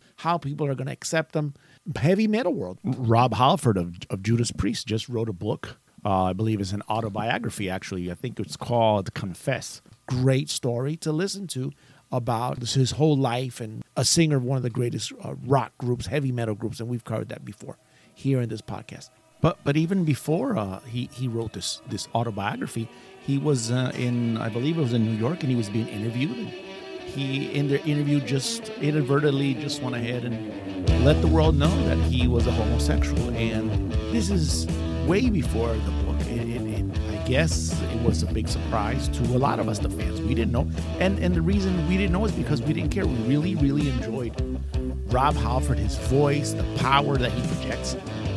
accept them. Heavy metal world. Rob Halford of Judas Priest just wrote a book. I believe it's an autobiography. Actually, I think it's called Confess. Great story to listen to about his whole life, and a singer of one of the greatest rock groups, heavy metal groups, and we've covered that before here in this podcast. But even before he wrote this autobiography, he was in New York, and he was being interviewed. And he, in the interview, just inadvertently just went ahead and let the world know that he was a homosexual. And this is way before the book. I guess it was a big surprise to a lot of us, the fans. We didn't know. And the reason we didn't know is because we didn't care. We really, really enjoyed Rob Halford, his voice, the power that he projects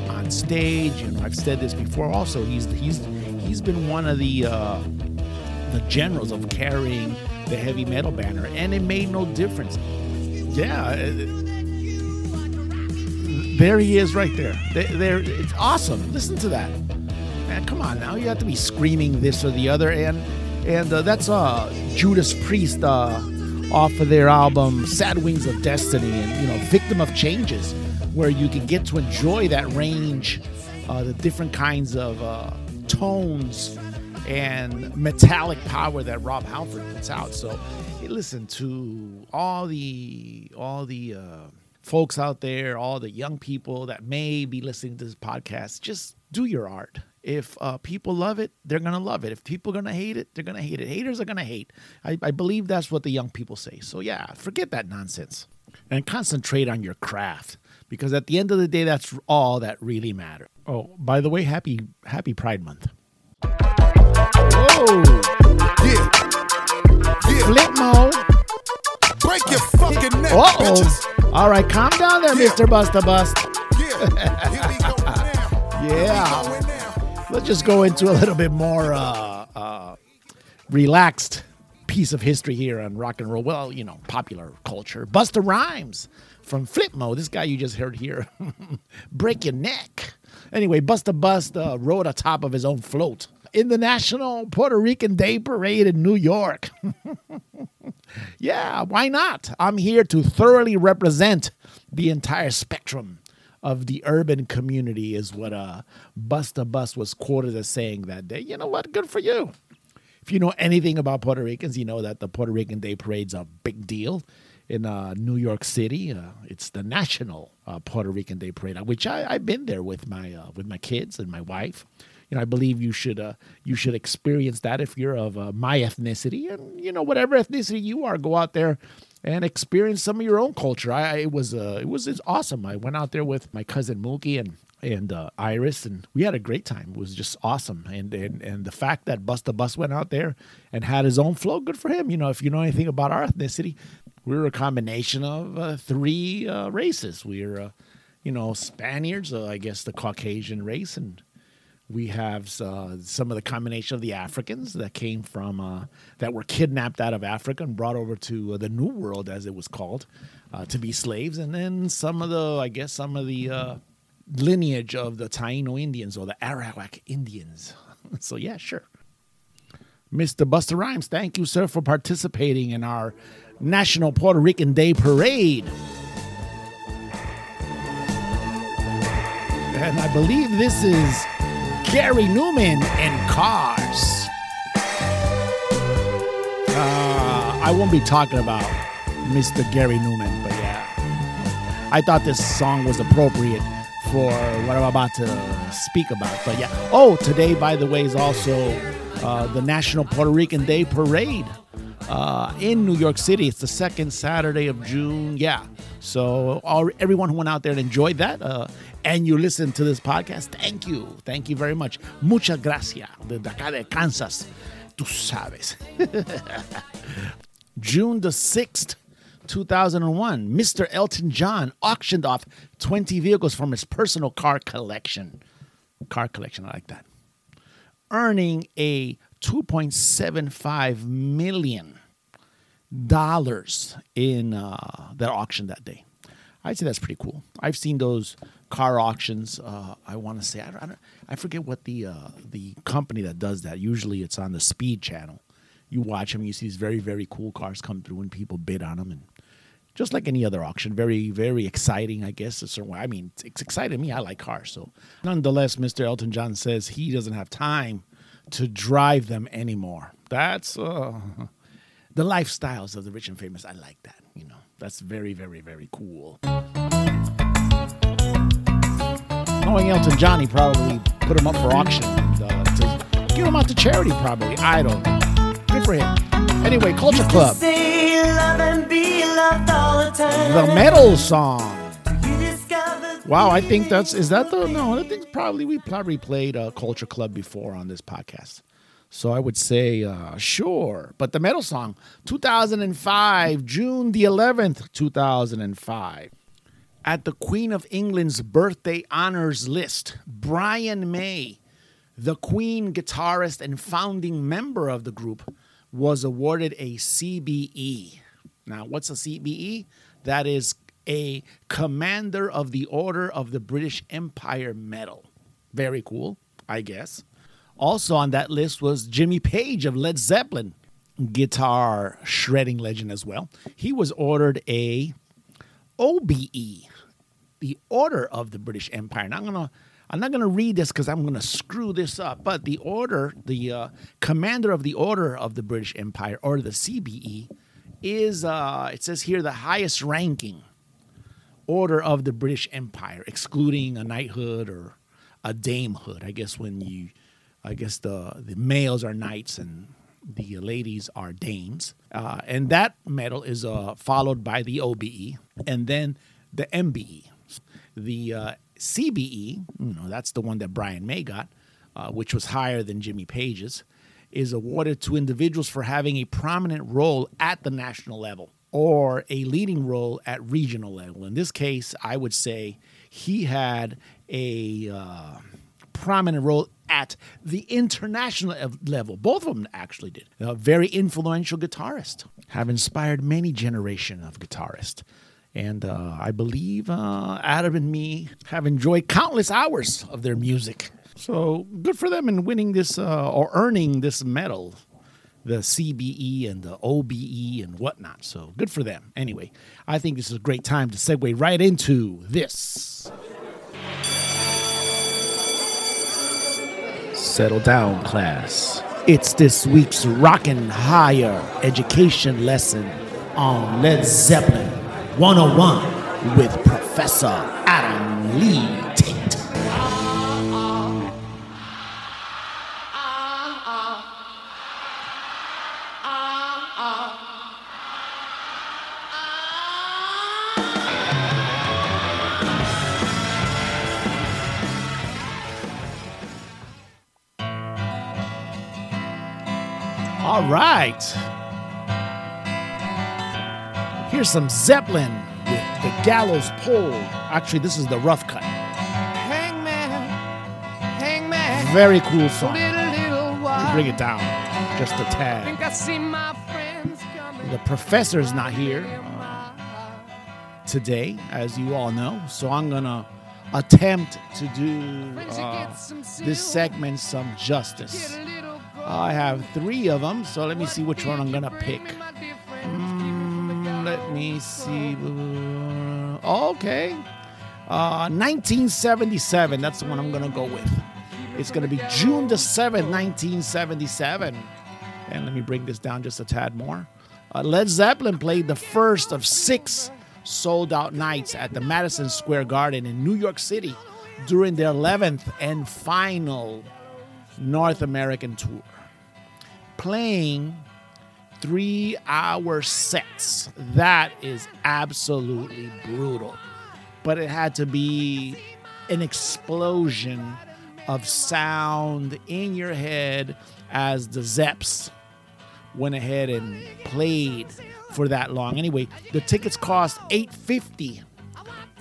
on stage. You know, I've said this before also, he's been one of the generals of carrying the heavy metal banner, and it made no difference. Yeah, there he is right there. There, it's awesome. Listen to that. Man, come on now, you have to be screaming this or the other. And that's Judas Priest off of their album Sad Wings of Destiny, and, you know, Victim of Changes, where you can get to enjoy that range, the different kinds of tones and metallic power that Rob Halford puts out. So listen to all the folks out there, all the young people that may be listening to this podcast, just do your art. If people love it, they're going to love it. If people are going to hate it, they're going to hate it. Haters are going to hate. I believe that's what the young people say. So yeah, forget that nonsense and concentrate on your craft, because at the end of the day, that's all that really matters. Oh, by the way, happy Pride Month. Whoa. Yeah. Yeah. Flip mode. Break your fucking neck, bitches. All right, calm down there, Mr. Busta Bust. Yeah. Here we go now. Yeah. Let's just go into a little bit more relaxed piece of history here on rock and roll. Well, you know, popular culture. Busta Rhymes from Flipmo. This guy you just heard here. Break your neck. Anyway, Busta Bust rode atop of his own float in the National Puerto Rican Day Parade in New York. Yeah, why not? I'm here to thoroughly represent the entire spectrum of the urban community, is what Busta Bust was quoted as saying that day. You know what? Good for you. If you know anything about Puerto Ricans, you know that the Puerto Rican Day Parade's a big deal in New York City. It's the National Puerto Rican Day Parade, which I've been there with my kids and my wife. You know, I believe you should experience that if you're of my ethnicity, and, you know, whatever ethnicity you are, go out there and experience some of your own culture. It was awesome. I went out there with my cousin Mookie and Iris, and we had a great time. It was just awesome. And the fact that Busta Bust went out there and had his own flow, good for him. You know, if you know anything about our ethnicity, we were a combination of three races. We are, you know, Spaniards, I guess the Caucasian race, and we have some of the combination of the Africans that came from, that were kidnapped out of Africa and brought over to the New World, as it was called, to be slaves. And then some of the, I guess, lineage of the Taino Indians or the Arawak Indians. So, yeah, sure. Mr. Busta Rhymes, thank you, sir, for participating in our National Puerto Rican Day Parade. And I believe this is Gary Newman and Cars. I won't be talking about Mr. Gary Newman, but yeah. I thought this song was appropriate for what I'm about to speak about, but yeah. Oh, today, by the way, is also the National Puerto Rican Day Parade in New York City. It's the second Saturday of June. Yeah. So everyone who went out there and enjoyed that and you listened to this podcast, thank you. Thank you very much. Muchas gracias. Desde acá de Kansas. Tú sabes. June the 6th, 2001, Mr. Elton John auctioned off 20 vehicles from his personal car collection. Car collection, I like that. Earning a $2.75 million in that auction that day. I'd say that's pretty cool. I've seen those car auctions. I want to say, I forget what the company that does that. Usually it's on the Speed Channel. You watch them, you see these very, very cool cars come through and people bid on them. And just like any other auction, very, very exciting, I guess, a certain way. I mean, it's exciting me. I like cars. So nonetheless, Mr. Elton John says he doesn't have time to drive them anymore. That's the lifestyles of the rich and famous. I like that. You know, that's very, very, very cool. Knowing Elton John, he probably put him up for auction and to give him out to charity, probably. I don't know. Good for him. Anyway, Culture Club. The metal song. Wow, I think that's, is that the, no, I think probably we probably played Culture Club before on this podcast. So I would say, sure. But the metal song, 2005, June the 11th, 2005. At the Queen of England's birthday honors list, Brian May, the Queen guitarist and founding member of the group, was awarded a CBE. Now, what's a CBE? That is a Commander of the Order of the British Empire Medal. Very cool, I guess. Also on that list was Jimmy Page of Led Zeppelin, guitar shredding legend as well. He was ordered a OBE, the Order of the British Empire. Now I'm not gonna read this because I'm gonna screw this up. But the order, the Commander of the Order of the British Empire, or the CBE, is it says here the highest ranking Order of the British Empire, excluding a knighthood or a damehood. I guess the males are knights and the ladies are dames. And that medal is followed by the OBE and then the MBE. The CBE, that's the one that Brian May got, which was higher than Jimmy Page's, is awarded to individuals for having a prominent role at the national level, or a leading role at regional level. In this case, I would say he had a prominent role at the international level. Both of them actually did. A very influential guitarist, have inspired many generations of guitarists. And I believe Adam and me have enjoyed countless hours of their music. So good for them in winning this or earning this medal. The CBE and the OBE and whatnot. So good for them. Anyway, I think this is a great time to segue right into this. Settle down, class. It's this week's Rockin' Higher Education lesson on Led Zeppelin 101 with Professor Adam Lee Tate. All right. Here's some Zeppelin with The Gallows Pole. Actually, this is the rough cut. Hangman, hangman. Very cool song. Little bring it down just a tad. Think I see my friends coming. The professor's not here today, as you all know, so I'm going to attempt to do this segment some justice. I have three of them, so let me see which one I'm going to pick. Let me see. Okay. 1977, that's the one I'm going to go with. It's going to be June the 7th, 1977. And let me bring this down just a tad more. Led Zeppelin played the first of 6 sold-out nights at the Madison Square Garden in New York City during their 11th and final North American tour, playing 3-hour sets. That is absolutely brutal. But it had to be an explosion of sound in your head as the Zeps went ahead and played for that long. Anyway, the tickets cost $8.50,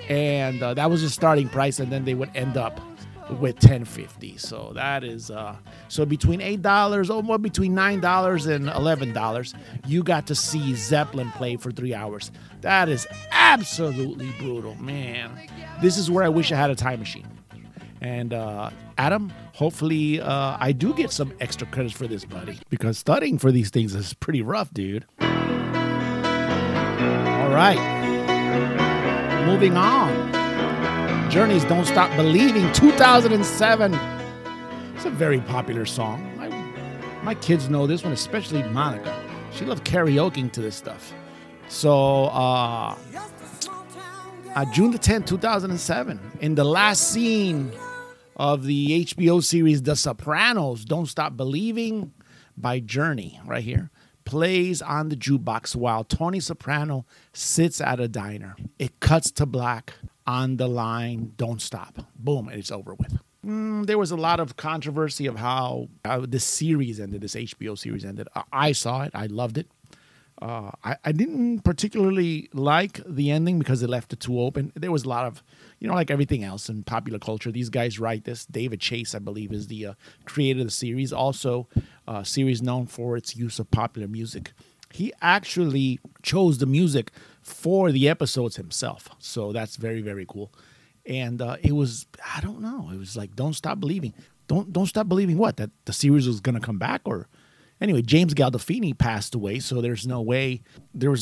and that was the starting price, and then they would end up with $10.50. So that is so between $8, or more, between $9 and $11, you got to see Zeppelin play for 3 hours. That is absolutely brutal, man. This is where I wish I had a time machine. And Adam, hopefully I do get some extra credits for this, buddy, because studying for these things is pretty rough, dude. All right, moving on. Journey's Don't Stop Believing, 2007. It's a very popular song. My kids know this one, especially Monica. She loved karaokeing to this stuff. So June the 10th, 2007, in the last scene of the HBO series The Sopranos, Don't Stop Believing by Journey, right here, plays on the jukebox while Tony Soprano sits at a diner. It cuts to black. On the line, don't stop. Boom, and it's over with. There was a lot of controversy of how this series ended, this HBO series ended. I saw it. I loved it. I didn't particularly like the ending because it left it too open. There was a lot of, like everything else in popular culture, these guys write this. David Chase, I believe, is the creator of the series. Also, a series known for its use of popular music. He actually chose the music for the episodes himself. So that's very, very cool. And it was, I don't know. It was like, don't stop believing. Don't stop believing what? That the series was going to come back? Or anyway, James Gandolfini passed away. So there was no way the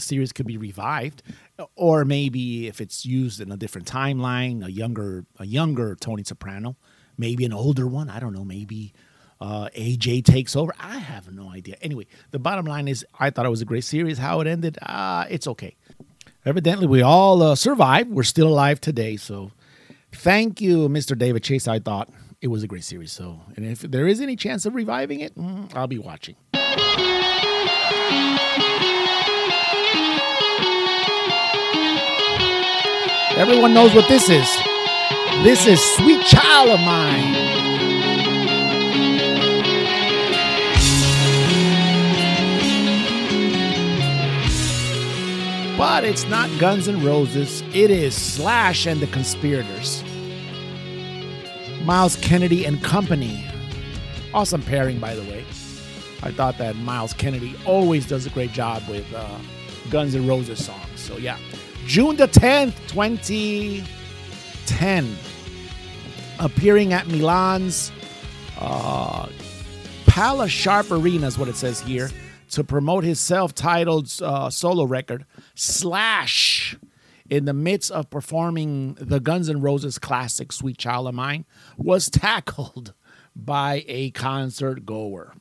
series could be revived. Or maybe if it's used in a different timeline, a younger Tony Soprano, maybe an older one. I don't know. Maybe AJ takes over. I have no idea. Anyway, the bottom line is I thought it was a great series. How it ended, it's okay. Evidently, we all survived. We're still alive today. So thank you, Mr. David Chase. I thought it was a great series. So, and if there is any chance of reviving it, I'll be watching. Everyone knows what this is. This is Sweet Child of Mine. But it's not Guns N' Roses. It is Slash and the Conspirators. Miles Kennedy and Company. Awesome pairing, by the way. I thought that Miles Kennedy always does a great job with Guns N' Roses songs. So, yeah. June the 10th, 2010. Appearing at Milan's Pala Sharp Arena is what it says here. To promote his self-titled solo record, Slash, in the midst of performing the Guns N' Roses classic Sweet Child of Mine, was tackled by a concert goer.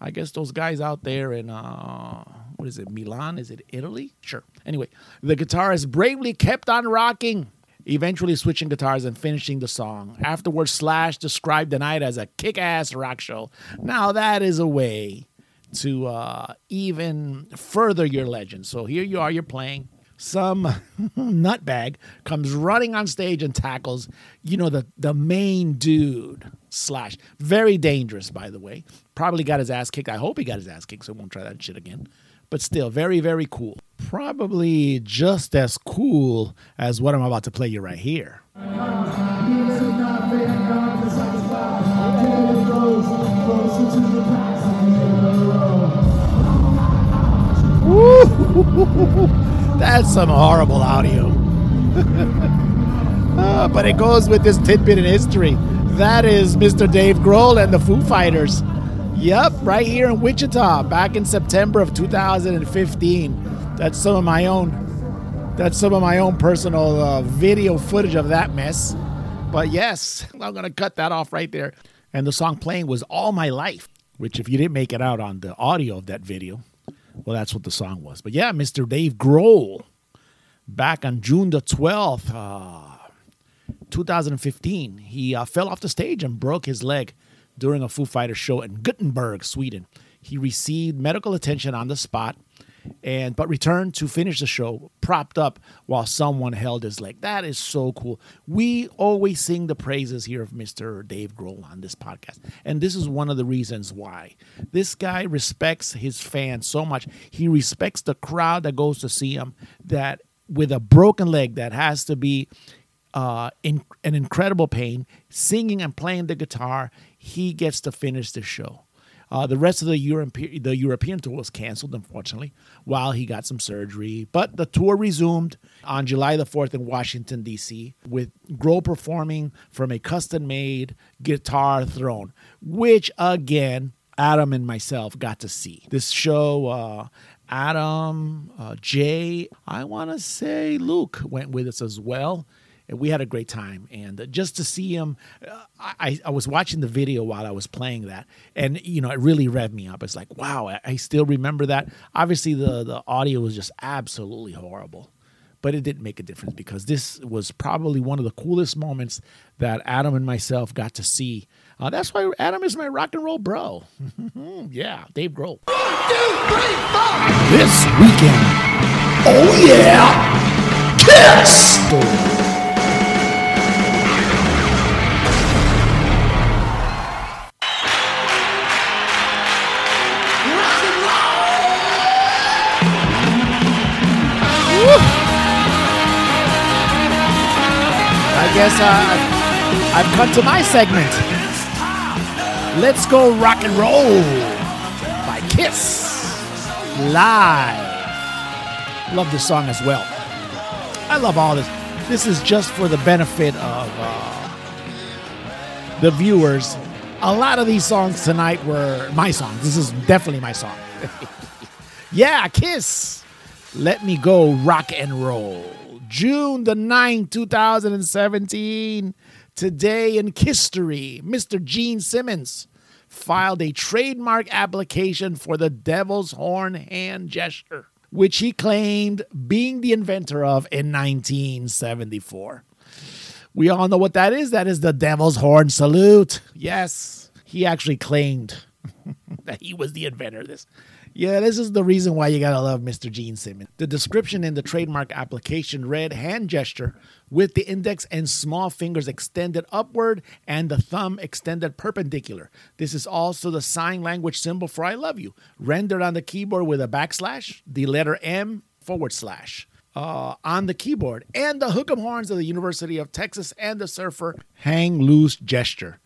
I guess those guys out there in, what is it, Milan? Is it Italy? Sure. Anyway, the guitarist bravely kept on rocking, eventually switching guitars and finishing the song. Afterwards, Slash described the night as a kick-ass rock show. Now that is a way to even further your legend. So here you are, you're playing. Some nutbag comes running on stage and tackles, the main dude, Slash. Very dangerous, by the way. Probably got his ass kicked. I hope he got his ass kicked, so I won't try that shit again. But still, very, very cool. Probably just as cool as what I'm about to play you right here. That's some horrible audio. But it goes with this tidbit in history. That is Mr. Dave Grohl and the Foo Fighters. Yep, right here in Wichita, back in September of 2015. That's some of my own personal video footage of that mess. But yes, I'm going to cut that off right there. And the song playing was All My Life, which if you didn't make it out on the audio of that video, well, that's what the song was. But yeah, Mr. Dave Grohl, back on June the 12th, 2015, he fell off the stage and broke his leg during a Foo Fighters show in Gothenburg, Sweden. He received medical attention on the spot, but returned to finish the show propped up while someone held his leg. That is so cool. We always sing the praises here of Mr. Dave Grohl on this podcast, and this is one of the reasons why. This guy respects his fans so much. He respects the crowd that goes to see him, that with a broken leg that has to be in an incredible pain, singing and playing the guitar, he gets to finish the show. The rest of the European tour was canceled, unfortunately, while he got some surgery. But the tour resumed on July the 4th in Washington, D.C., with Grohl performing from a custom-made guitar throne, which, again, Adam and myself got to see. This show, Adam, Jay, I want to say Luke went with us as well. And we had a great time. And just to see him, I was watching the video while I was playing that. And, you know, it really revved me up. It's like, wow, I still remember that. Obviously, the audio was just absolutely horrible. But it didn't make a difference because this was probably one of the coolest moments that Adam and myself got to see. That's why Adam is my rock and roll bro. Yeah, Dave Grohl. 1, 2, 3, 4. This weekend. Oh, yeah. Kiss. Oh. I guess I've come to my segment. Let's Go Rock and Roll by Kiss live. Love this song as well. I love all this. This is just for the benefit of the viewers. A lot of these songs tonight were my songs. This is definitely my song. Yeah, Kiss. Let Me Go Rock and Roll. June the 9th, 2017, today in history, Mr. Gene Simmons filed a trademark application for the Devil's Horn hand gesture, which he claimed being the inventor of in 1974. We all know what that is. That is the Devil's Horn salute. Yes, he actually claimed that he was the inventor of this. Yeah, this is the reason why you gotta love Mr. Gene Simmons. The description in the trademark application read, hand gesture with the index and small fingers extended upward and the thumb extended perpendicular. This is also the sign language symbol for I love you, rendered on the keyboard with a \, the letter M / on the keyboard, and the hook'em horns of the University of Texas and the surfer hang loose gesture.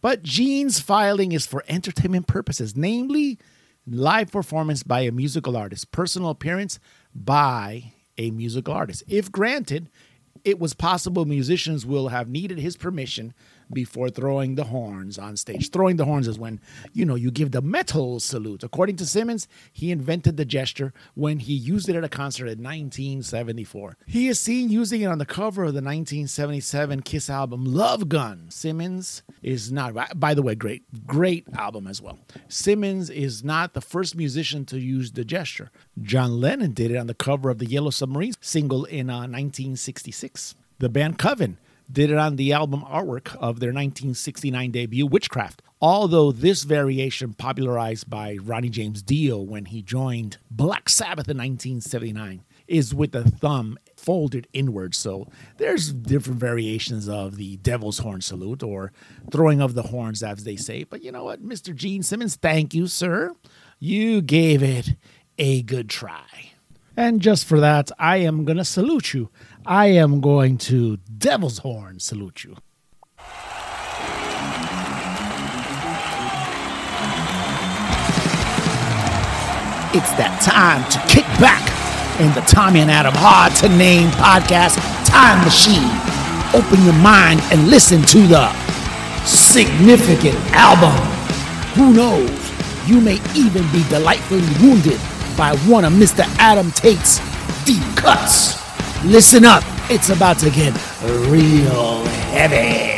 But Gene's filing is for entertainment purposes, namely live performance by a musical artist, personal appearance by a musical artist. If granted, it was possible musicians will have needed his permission before throwing the horns on stage. Throwing the horns is when, you know, you give the metal salute. According to Simmons, he invented the gesture when he used it at a concert in 1974. He is seen using it on the cover of the 1977 Kiss album Love Gun. Simmons is not, by the way, great album as well. Simmons is not the first musician to use the gesture. John Lennon did it on the cover of the Yellow Submarine single in 1966. The band Coven did it on the album artwork of their 1969 debut, Witchcraft. Although this variation popularized by Ronnie James Dio when he joined Black Sabbath in 1979 is with the thumb folded inward. So there's different variations of the Devil's Horn salute or throwing of the horns, as they say. But you know what, Mr. Gene Simmons, thank you, sir. You gave it a good try. And just for that, I am going to salute you. I am going to Devil's Horn salute you. It's that time to kick back, in the Tommy and Adam Hard to Name podcast Time Machine. Open your mind and listen to the significant album. Who knows? You may even be delightfully wounded by one of Mr. Adam Tate's deep cuts. Listen up. It's about to get real heavy.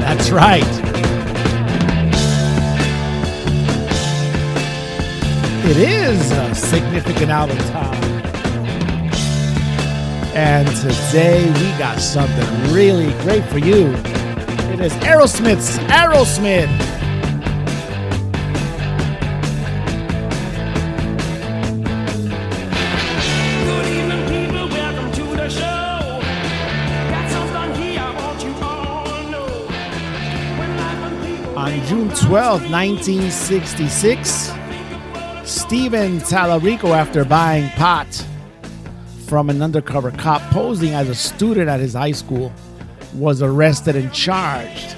That's right. It is a significant album time. And today we got something really great for you. It is Aerosmith's Aerosmith. Good evening, people. Welcome to the show. Got something here I want you all to know. On June 12, 1966, Stephen Tallarico, after buying pot from an undercover cop posing as a student at his high school, was arrested and charged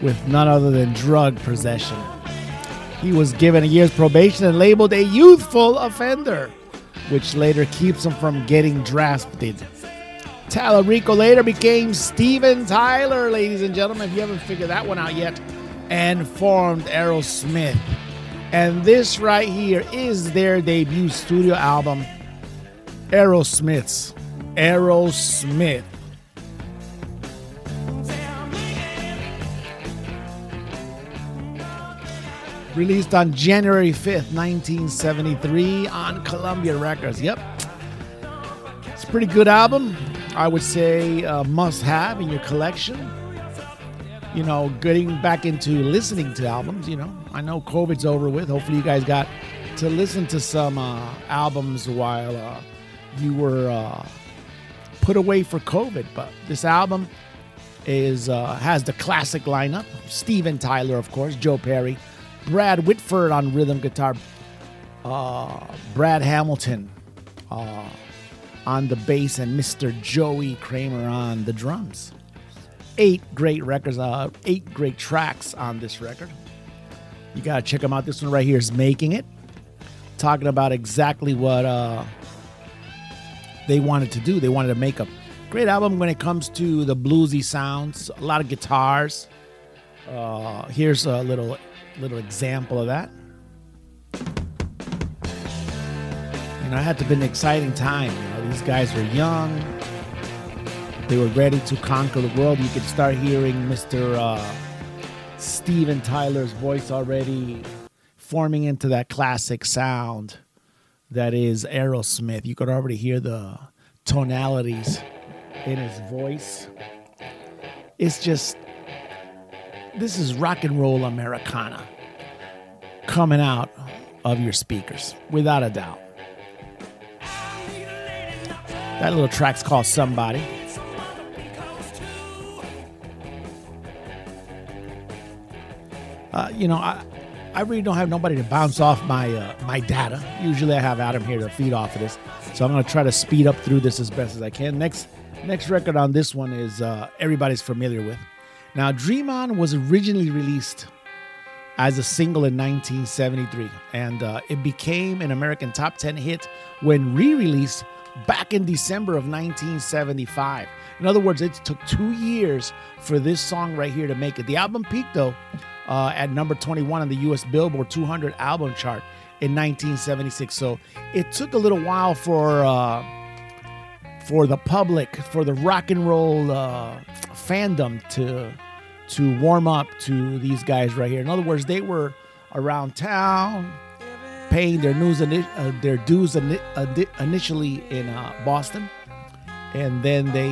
with none other than drug possession. He was given a year's probation and labeled a youthful offender, which later keeps him from getting drafted. Tallarico later became Steven Tyler, ladies and gentlemen, if you haven't figured that one out yet, and formed Aerosmith. And this right here is their debut studio album, Aerosmith. Released on January 5th, 1973 on Columbia Records. Yep. It's a pretty good album. I would say must have in your collection. You know, getting back into listening to albums, you know. I know COVID's over with. Hopefully you guys got to listen to some albums while you were put away for COVID, but this album is has the classic lineup. Steven Tyler, of course, Joe Perry, Brad Whitford on rhythm guitar, Brad Hamilton on the bass, and Mr. Joey Kramer on the drums. Eight great tracks on this record. You got to check them out. This one right here is Making It, talking about exactly what they wanted to do. They wanted to make a great album when it comes to the bluesy sounds, a lot of guitars. Here's a little example of that. You know, it had to be an exciting time. You know, these guys were young. They were ready to conquer the world. You could start hearing Mr. Steven Tyler's voice already forming into that classic sound that is Aerosmith. You could already hear the tonalities in his voice. It's just, this is rock and roll Americana coming out of your speakers, without a doubt. That little track's called Somebody. You know, I really don't have nobody to bounce off my my data. Usually I have Adam here to feed off of this. So I'm going to try to speed up through this as best as I can. Next record on this one is everybody's familiar with. Now, Dream On was originally released as a single in 1973. And it became an American top 10 hit when re-released back in December of 1975. In other words, it took 2 years for this song right here to make it. The album peaked, though, at number 21 on the U.S. Billboard 200 album chart in 1976. So it took a little while for the public, for the rock and roll fandom to warm up to these guys right here. In other words, they were around town, paying their dues initially in Boston, and then they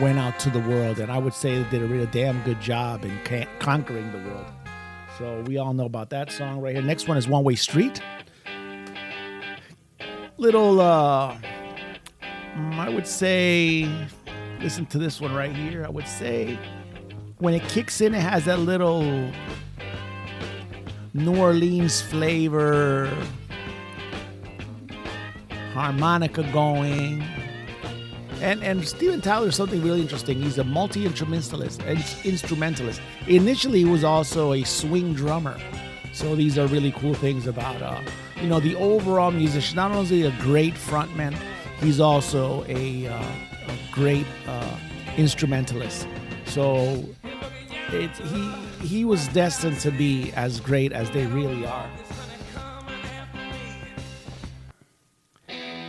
went out to the world. And I would say they did a real damn good job in conquering the world. So we all know about that song right here. Next one is One Way Street. Little, I would say, listen to this one right here. I would say when it kicks in, it has that little New Orleans flavor, harmonica going. And Steven Tyler is something really interesting. He's a multi-instrumentalist. Initially, he was also a swing drummer. So these are really cool things about, the overall musician. Not only is he a great frontman, he's also a great instrumentalist. So he was destined to be as great as they really are.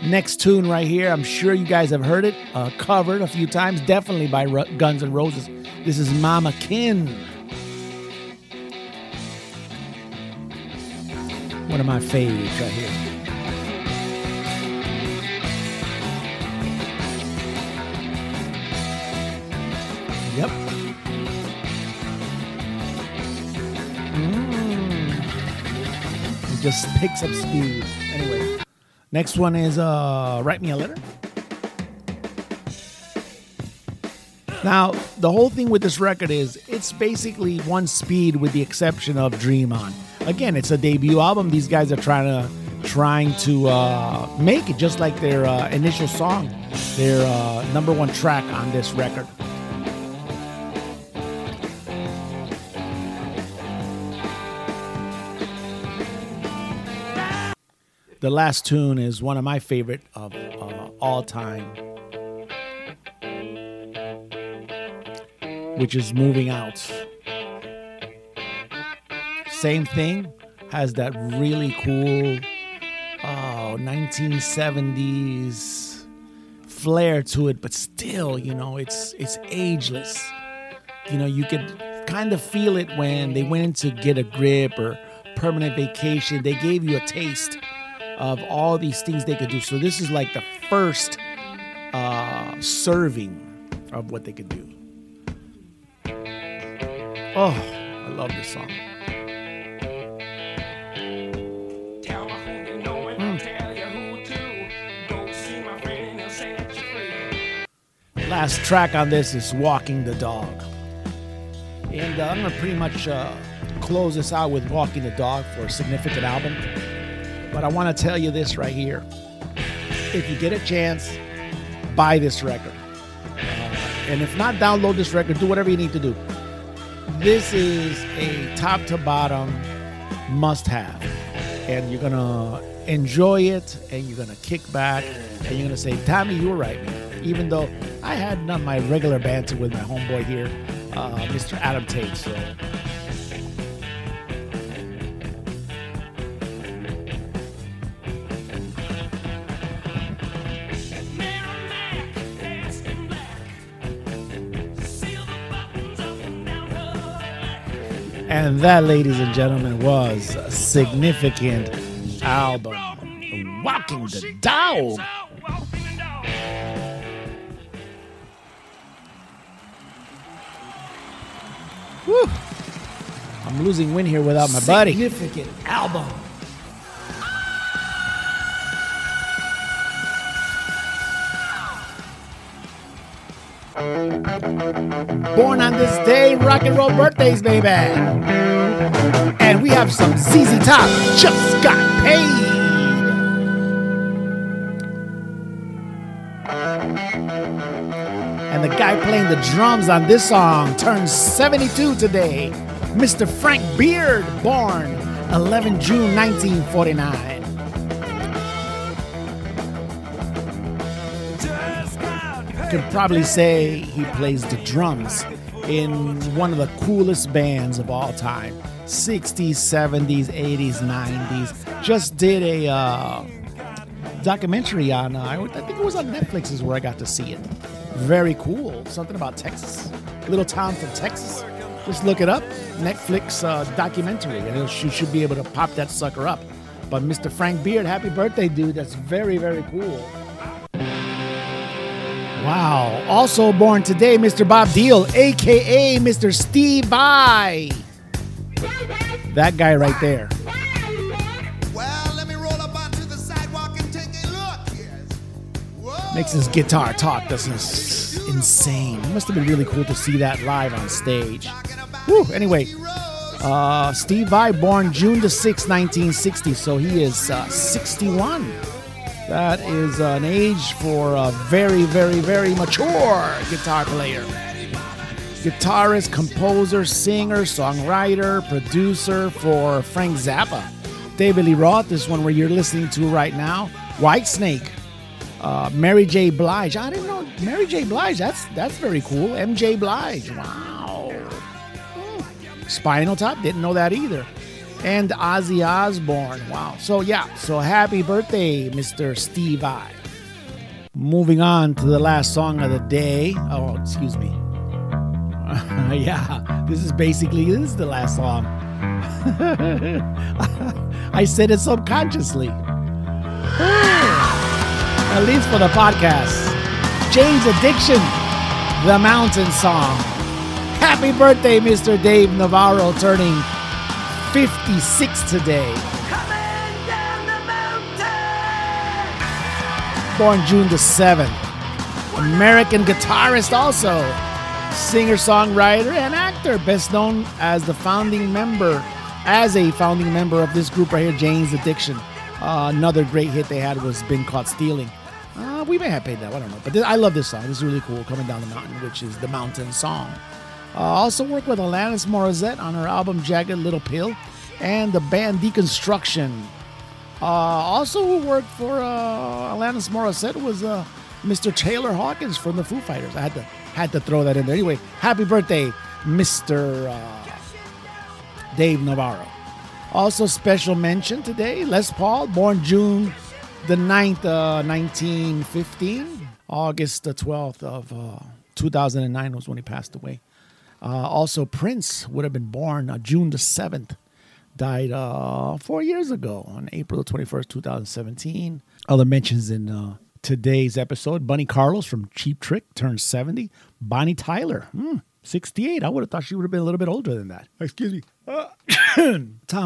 Next tune right here, I'm sure you guys have heard it covered a few times, definitely by Guns N' Roses. This is Mama Kin. One of my faves right here. Yep. It just picks up speed. Anyway, next one is Write Me a Letter. Now, the whole thing with this record is it's basically one speed with the exception of Dream On. Again, it's a debut album. These guys are trying to make it just like their initial song, their number one track on this record. The last tune is one of my favorite of all time, which is Moving Out. Same thing, has that really cool 1970s flair to it, but still, it's ageless. You could kind of feel it when they went to Get a Grip or Permanent Vacation. They gave you a taste of all these things they could do. So this is like the first serving of what they could do. Oh, I love this song. Last track on this is Walking the Dog. And I'm going to pretty much close this out with Walking the Dog for a significant album. But I want to tell you this right here. If you get a chance, buy this record. And if not, download this record. Do whatever you need to do. This is a top to bottom must have. And you're going to enjoy it. And you're going to kick back. And you're going to say, Tommy, you were right, man. Even though I had none of my regular banter with my homeboy here, Mr. Adam Tate. So and that, ladies and gentlemen, was a significant album. Walking the Dog. Woo. I'm losing wind here without my buddy. Significant album. Born on this day, rock and roll birthdays, baby. And we have some ZZ Top, Just Got Paid. And the guy playing the drums on this song turns 72 today. Mr. Frank Beard, born 11 June 1949. You could probably say he plays the drums in one of the coolest bands of all time. 60s, 70s, 80s, 90s. Just did a documentary on, I think it was on Netflix is where I got to see it. Very cool. Something about Texas. Little town from Texas. Just look it up. Netflix documentary. And you should be able to pop that sucker up. But Mr. Frank Beard, happy birthday, dude. That's very, very cool. Wow. Also born today, Mr. Bob Deal, a.k.a. Mr. Steve Vai. That guy right there. Well, let me roll up onto the sidewalk and take a look. Yes. Makes his guitar talk. That's insane. It must have been really cool to see that live on stage. Woo. Anyway, Steve Vai, born June the 6th, 1960. So he is 61. That is an age for a very, very, very mature guitar player. Guitarist, composer, singer, songwriter, producer for Frank Zappa, David Lee Roth, this one where you're listening to right now, Whitesnake, Mary J. Blige. I didn't know Mary J. Blige. That's very cool. MJ Blige. Wow. Spinal Tap. Didn't know that either. And Ozzy Osbourne. Wow. So yeah. So happy birthday, Mr. Steve I. Moving on to the last song of the day. Oh, excuse me. Yeah. This is the last song. I said it subconsciously. At least for the podcast. Jane's Addiction, The Mountain Song. Happy birthday, Mr. Dave Navarro, turning 56 today. Coming down the mountain. Born June the 7th. American guitarist also. Singer, songwriter, and actor. Best known as a founding member of this group right here, Jane's Addiction. Another great hit they had was Been Caught Stealing. We may have played that, I don't know. But I love this song. This is really cool, Coming Down the Mountain, which is the Mountain Song. Also worked with Alanis Morissette on her album Jagged Little Pill and the band Deconstruction. Also worked for Alanis Morissette was Mr. Taylor Hawkins from the Foo Fighters. I had to throw that in there. Anyway, happy birthday, Mr. Dave Navarro. Also special mention today, Les Paul, born June the 9th, 1915. August the 12th of 2009 was when he passed away. Also, Prince would have been born June the 7th. Died 4 years ago on April the 21st, 2017. Other mentions in today's episode, Bunny Carlos from Cheap Trick turned 70. Bonnie Tyler, 68. I would have thought she would have been a little bit older than that. Excuse me. Tom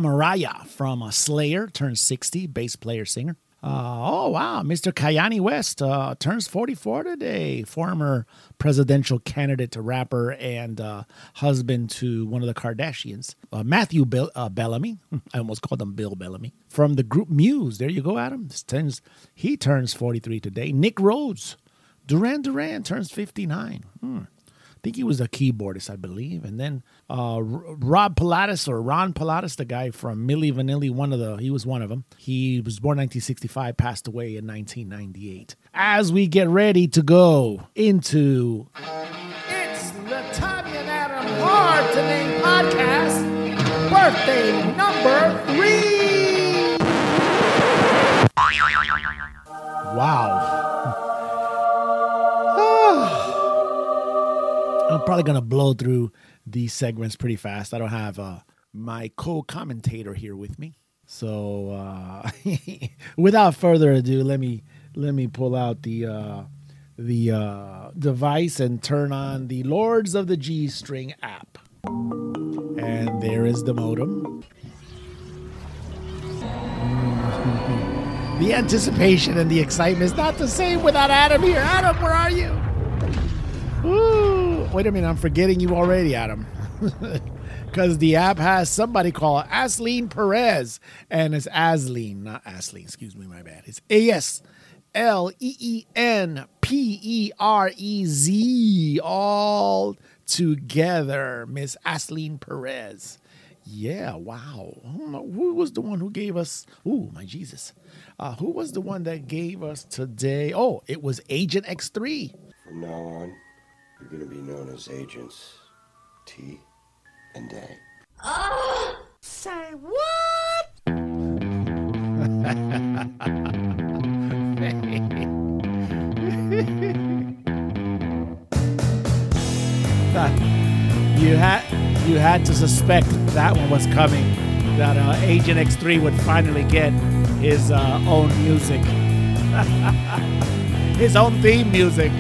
Araya from Slayer turns 60, bass player, singer. Oh, wow. Mr. Kanye West turns 44 today. Former presidential candidate to rapper and husband to one of the Kardashians. Matthew Bellamy. I almost called him Bill Bellamy. From the group Muse. There you go, Adam. He turns 43 today. Nick Rhodes. Duran Duran turns 59. I think he was a keyboardist, I believe. And then Rob Pilatus or Ron Pilatus, the guy from Milli Vanilli, he was one of them. He was born 1965, passed away in 1998. As we get ready to go into It's the Tommy and Adam Hard to Name Podcast, birthday number 3. Wow. I'm probably going to blow through these segments pretty fast. I don't have my co-commentator here with me. So without further ado, let me pull out the device and turn on the Lords of the G-String app. And there is the modem. The anticipation and the excitement is not the same without Adam here. Adam, where are you? Woo! Wait a minute, I'm forgetting you already, Adam. Because the app has somebody called Asleen Perez. And it's Asleen, not Asleen. Excuse me, my bad. It's Asleen Perez. All together, Miss Asleen Perez. Yeah, wow. I don't know, who was the one who gave us... Ooh, my Jesus. Who was the one that gave us today? Oh, it was Agent X3. From now on, you're going to be known as Agents T and A. Oh, say what? You had to suspect that one was coming, that Agent X3 would finally get his own music, his own theme music.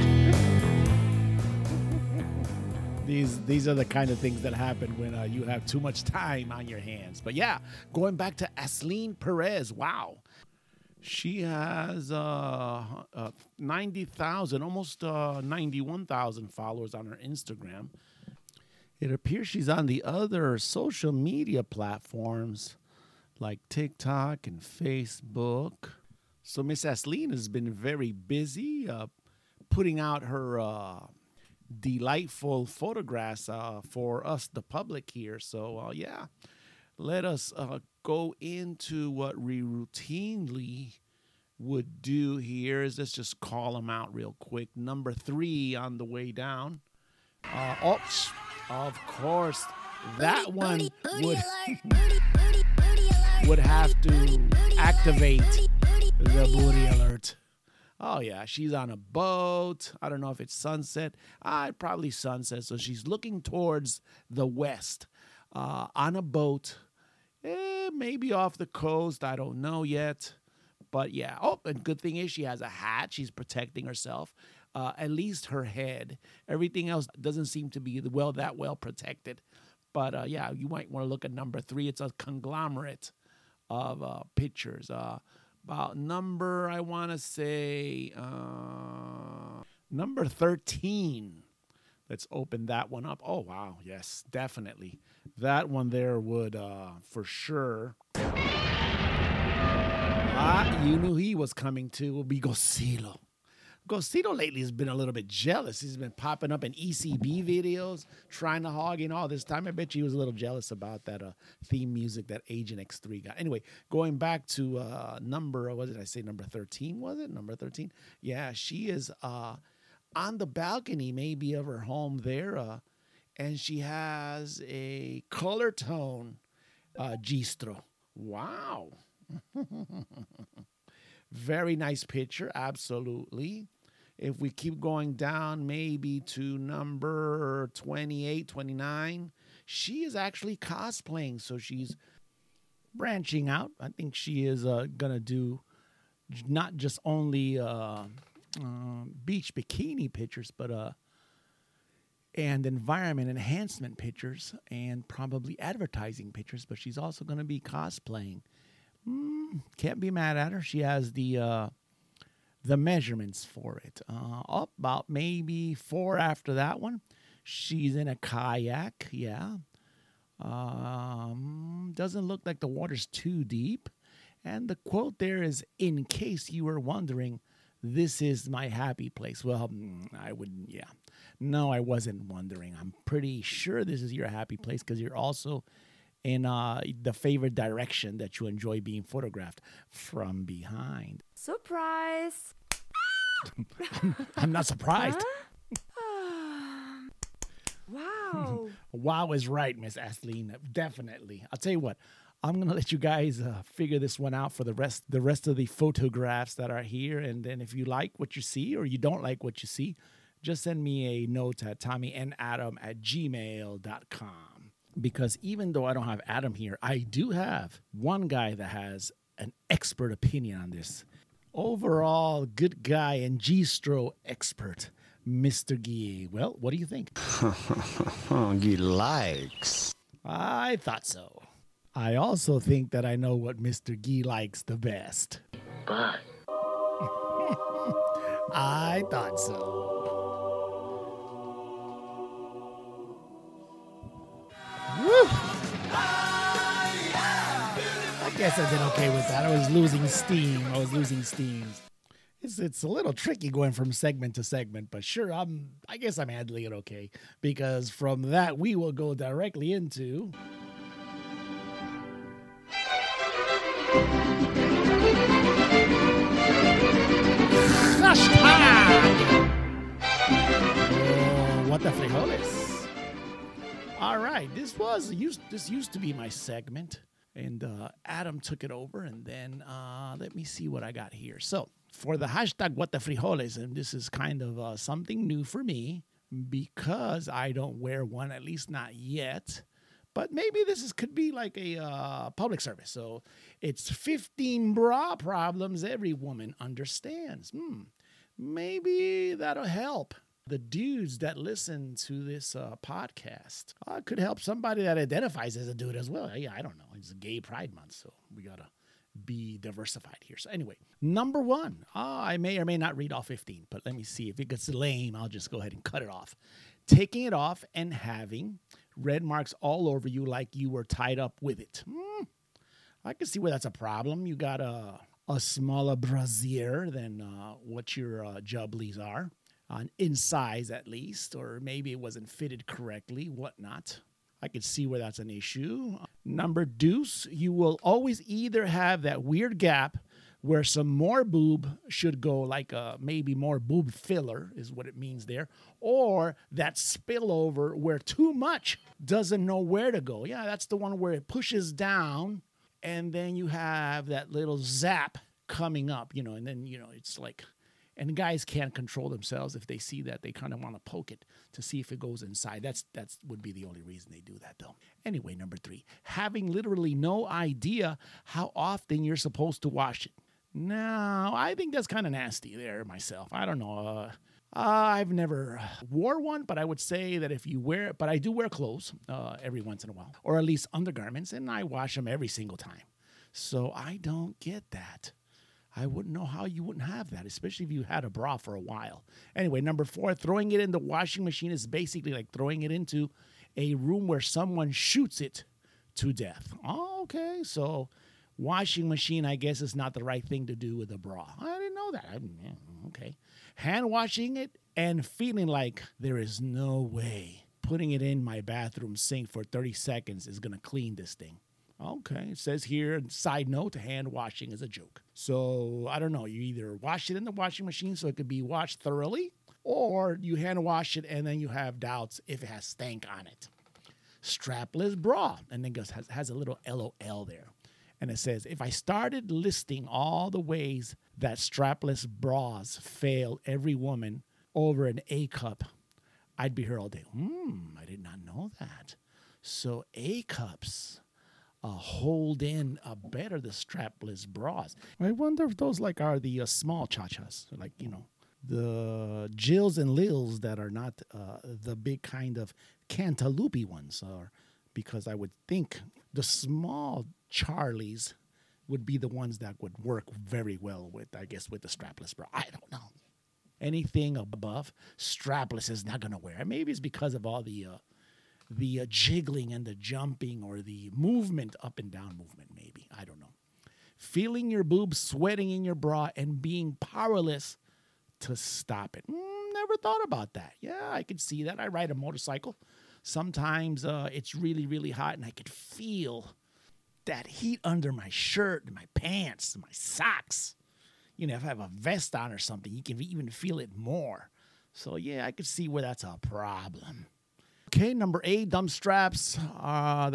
These are the kind of things that happen when you have too much time on your hands. But yeah, going back to Asleen Perez. Wow. She has 90,000, almost 91,000 followers on her Instagram. It appears she's on the other social media platforms like TikTok and Facebook. So Miss Asleen has been very busy putting out her delightful photographs for us, the public here. So, yeah, let us go into what we routinely would do here. Is let's just call them out real quick. Number three on the way down. Oops, of course, that one would have to activate the booty alert. Oh, yeah, she's on a boat. I don't know if it's sunset. Probably sunset, so she's looking towards the west on a boat. Maybe off the coast. I don't know yet. But, yeah. Oh, and good thing is she has a hat. She's protecting herself, at least her head. Everything else doesn't seem to be that well protected. But, yeah, you might want to look at number three. It's a conglomerate of pictures. About number, I want to say, number 13. Let's open that one up. Oh, wow. Yes, definitely. That one there would, for sure. You knew he was coming too. Will be Gosilo. Gosilo lately has been a little bit jealous. He's been popping up in ECB videos, trying to hog in all this time. I bet you he was a little jealous about that theme music that Agent X3 got. Anyway, going back to number 13, was it? Number 13? Yeah, she is on the balcony maybe of her home there, and she has a color tone gistro. Wow. Very nice picture, absolutely. If we keep going down maybe to number 28, 29, she is actually cosplaying, so she's branching out. I think she is going to do not just only beach bikini pictures, but and environment enhancement pictures and probably advertising pictures, but she's also going to be cosplaying. Can't be mad at her. She has the measurements for it. Up about maybe 4 after that one. She's in a kayak. Yeah. Doesn't look like the water's too deep. And the quote there is, "In case you were wondering, this is my happy place." Well, I wouldn't. Yeah. No, I wasn't wondering. I'm pretty sure this is your happy place because you're also in the favorite direction that you enjoy being photographed from behind. Surprise! I'm not surprised. Huh? Wow. Wow is right, Miss Asleen. Definitely. I'll tell you what. I'm going to let you guys figure this one out for the rest of the photographs that are here. And then if you like what you see or you don't like what you see, just send me a note at tommyanadam@gmail.com. Because even though I don't have Adam here, I do have one guy that has an expert opinion on this. Overall, good guy and G-Stro expert, Mr. Guy. Well, what do you think? He likes. I thought so. I also think that I know what Mr. Guy likes the best. But. I thought so. Woo. I guess I did okay with that. I was losing steam. It's a little tricky going from segment to segment, but sure, I guess I'm handling it okay, because from that we will go directly into What the Frijoles. All right, this used to be my segment, and Adam took it over, and then let me see what I got here. So for the hashtag What the Frijoles, and this is kind of something new for me because I don't wear one, at least not yet. But maybe could be like a public service. So it's 15 bra problems every woman understands. Maybe that'll help. The dudes that listen to this podcast could help somebody that identifies as a dude as well. Yeah, I don't know. It's a Gay Pride Month, so we got to be diversified here. So anyway, number one, I may or may not read all 15, but let me see. If it gets lame, I'll just go ahead and cut it off. Taking it off and having red marks all over you like you were tied up with it. I can see where that's a problem. You got a smaller brassiere than what your jubblies are, in size at least, or maybe it wasn't fitted correctly, whatnot. I could see where that's an issue. Number deuce, you will always either have that weird gap where some more boob should go, like maybe more boob filler is what it means there, or that spillover where too much doesn't know where to go. Yeah, that's the one where it pushes down, and then you have that little zap coming up, and then, it's like, and guys can't control themselves if they see that. They kind of want to poke it to see if it goes inside. That's would be the only reason they do that, though. Anyway, number three, having literally no idea how often you're supposed to wash it. No, I think that's kind of nasty there myself. I don't know. I've never wore one, but I would say that if you wear it, but I do wear clothes every once in a while, or at least undergarments, and I wash them every single time. So I don't get that. I wouldn't know how you wouldn't have that, especially if you had a bra for a while. Anyway, number four, throwing it in the washing machine is basically like throwing it into a room where someone shoots it to death. Oh, okay, so washing machine, I guess, is not the right thing to do with a bra. I didn't know that. Okay. Hand washing it and feeling like there is no way putting it in my bathroom sink for 30 seconds is going to clean this thing. Okay. It says here, side note, hand washing is a joke. So I don't know. You either wash it in the washing machine so it could be washed thoroughly, or you hand wash it and then you have doubts if it has stank on it. Strapless bra. And then has a little LOL there. And it says, if I started listing all the ways that strapless bras fail every woman over an A cup, I'd be here all day. I did not know that. So A cups hold in better the strapless bras. I wonder if those are the small cha-chas, the Jills and Lils that are not the big kind of cantaloupe ones, or because I would think the small Charlies would be the ones that would work very well with the strapless bra. I don't know. Anything above strapless is not going to wear. Maybe it's because of all the jiggling and the jumping, or the movement, up and down movement, maybe. I don't know. Feeling your boobs sweating in your bra and being powerless to stop it. Never thought about that. Yeah, I could see that. I ride a motorcycle. Sometimes it's really, really hot, and I could feel that heat under my shirt, my pants, my socks. If I have a vest on or something, you can even feel it more. So, yeah, I could see where that's a problem. Okay, number 8, dumb straps that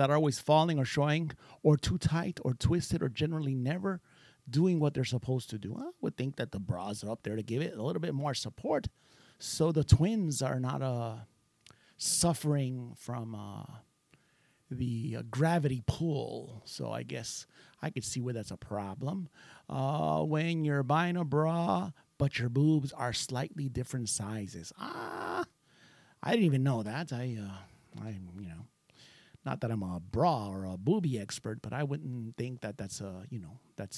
are always falling or showing, or too tight or twisted, or generally never doing what they're supposed to do. I would think that the bras are up there to give it a little bit more support, so the twins are not suffering from the gravity pull. So I guess I could see where that's a problem. When you're buying a bra, but your boobs are slightly different sizes. I didn't even know that. I not that I'm a bra or a boobie expert, but I wouldn't think that that's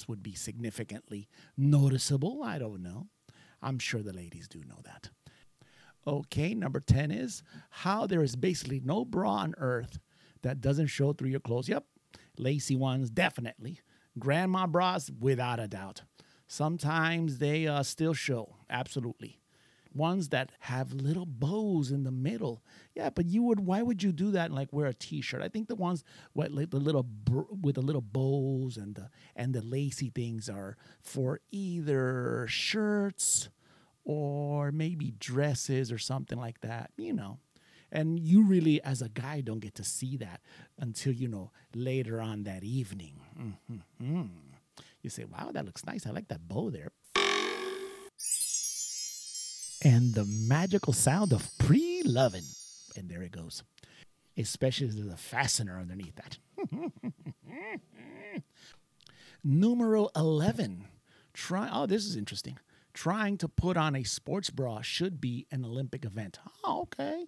would be significantly noticeable. I don't know. I'm sure the ladies do know that. Okay, number 10 is how there is basically no bra on earth that doesn't show through your clothes. Yep. Lacy ones, definitely. Grandma bras, without a doubt. Sometimes they still show, absolutely. Ones that have little bows in the middle. Yeah, but why would you do that and wear a T-shirt? I think the ones with the little bows and the lacy things are for either shirts or maybe dresses or something like that, And you really, as a guy, don't get to see that until, later on that evening. Mm-hmm. You say, wow, that looks nice. I like that bow there. And the magical sound of pre-loving. And there it goes. Especially the fastener underneath that. Numero 11. This is interesting. Trying to put on a sports bra should be an Olympic event. Oh, okay.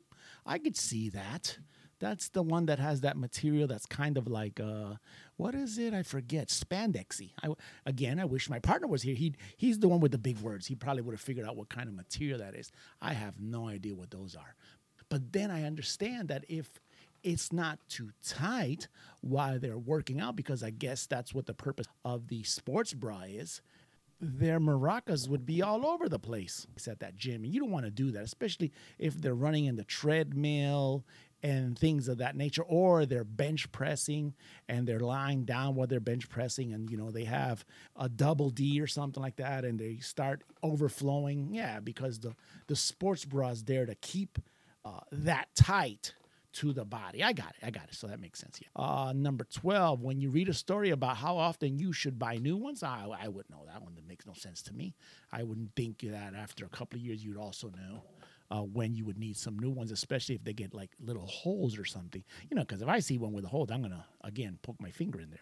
I could see that. That's the one that has that material that's kind of like, what is it? I forget. Spandexy. I wish my partner was here. He's the one with the big words. He probably would have figured out what kind of material that is. I have no idea what those are. But then I understand that if it's not too tight while they're working out, because I guess that's what the purpose of the sports bra is, their maracas would be all over the place at that gym. And you don't want to do that, especially if they're running in the treadmill and things of that nature, or they're bench pressing and they're lying down while they're bench pressing and, you know, they have a double D or something like that and they start overflowing. Yeah, because the sports bra is there to keep that tight to the body. I got it. So that makes sense. Yeah. Number 12, when you read a story about how often you should buy new ones, I wouldn't know that one. That makes no sense to me. I wouldn't think that after a couple of years, you'd also know when you would need some new ones, especially if they get like little holes or something, you know, because if I see one with a hole, I'm going to, again, poke my finger in there.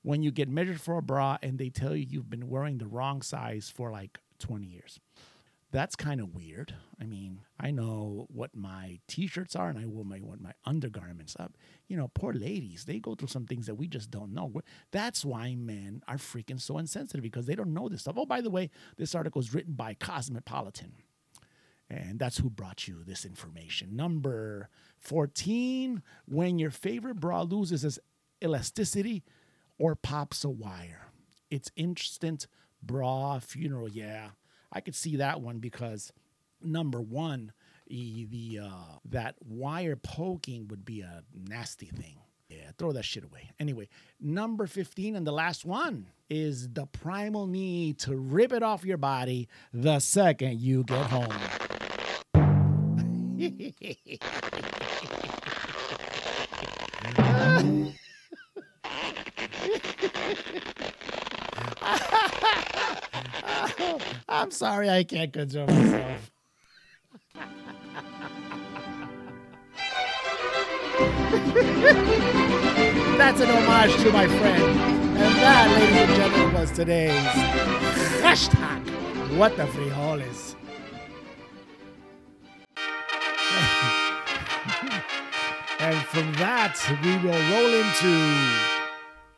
When you get measured for a bra and they tell you you've been wearing the wrong size for like 20 years. That's kind of weird. I mean, I know what my T-shirts are, and I will what my undergarments are. You know, poor ladies, they go through some things that we just don't know. That's why men are freaking so insensitive, because they don't know this stuff. Oh, by the way, this article is written by Cosmopolitan, and that's who brought you this information. Number 14, when your favorite bra loses its elasticity or pops a wire. It's instant bra funeral, yeah. I could see that one because, number one, that wire poking would be a nasty thing. Yeah, throw that shit away. Anyway, number 15 and the last one is the primal need to rip it off your body the second you get home. I'm sorry, I can't control myself. That's an homage to my friend. And that, ladies and gentlemen, was today's hashtag What the Frijoles. And from that, we will roll into...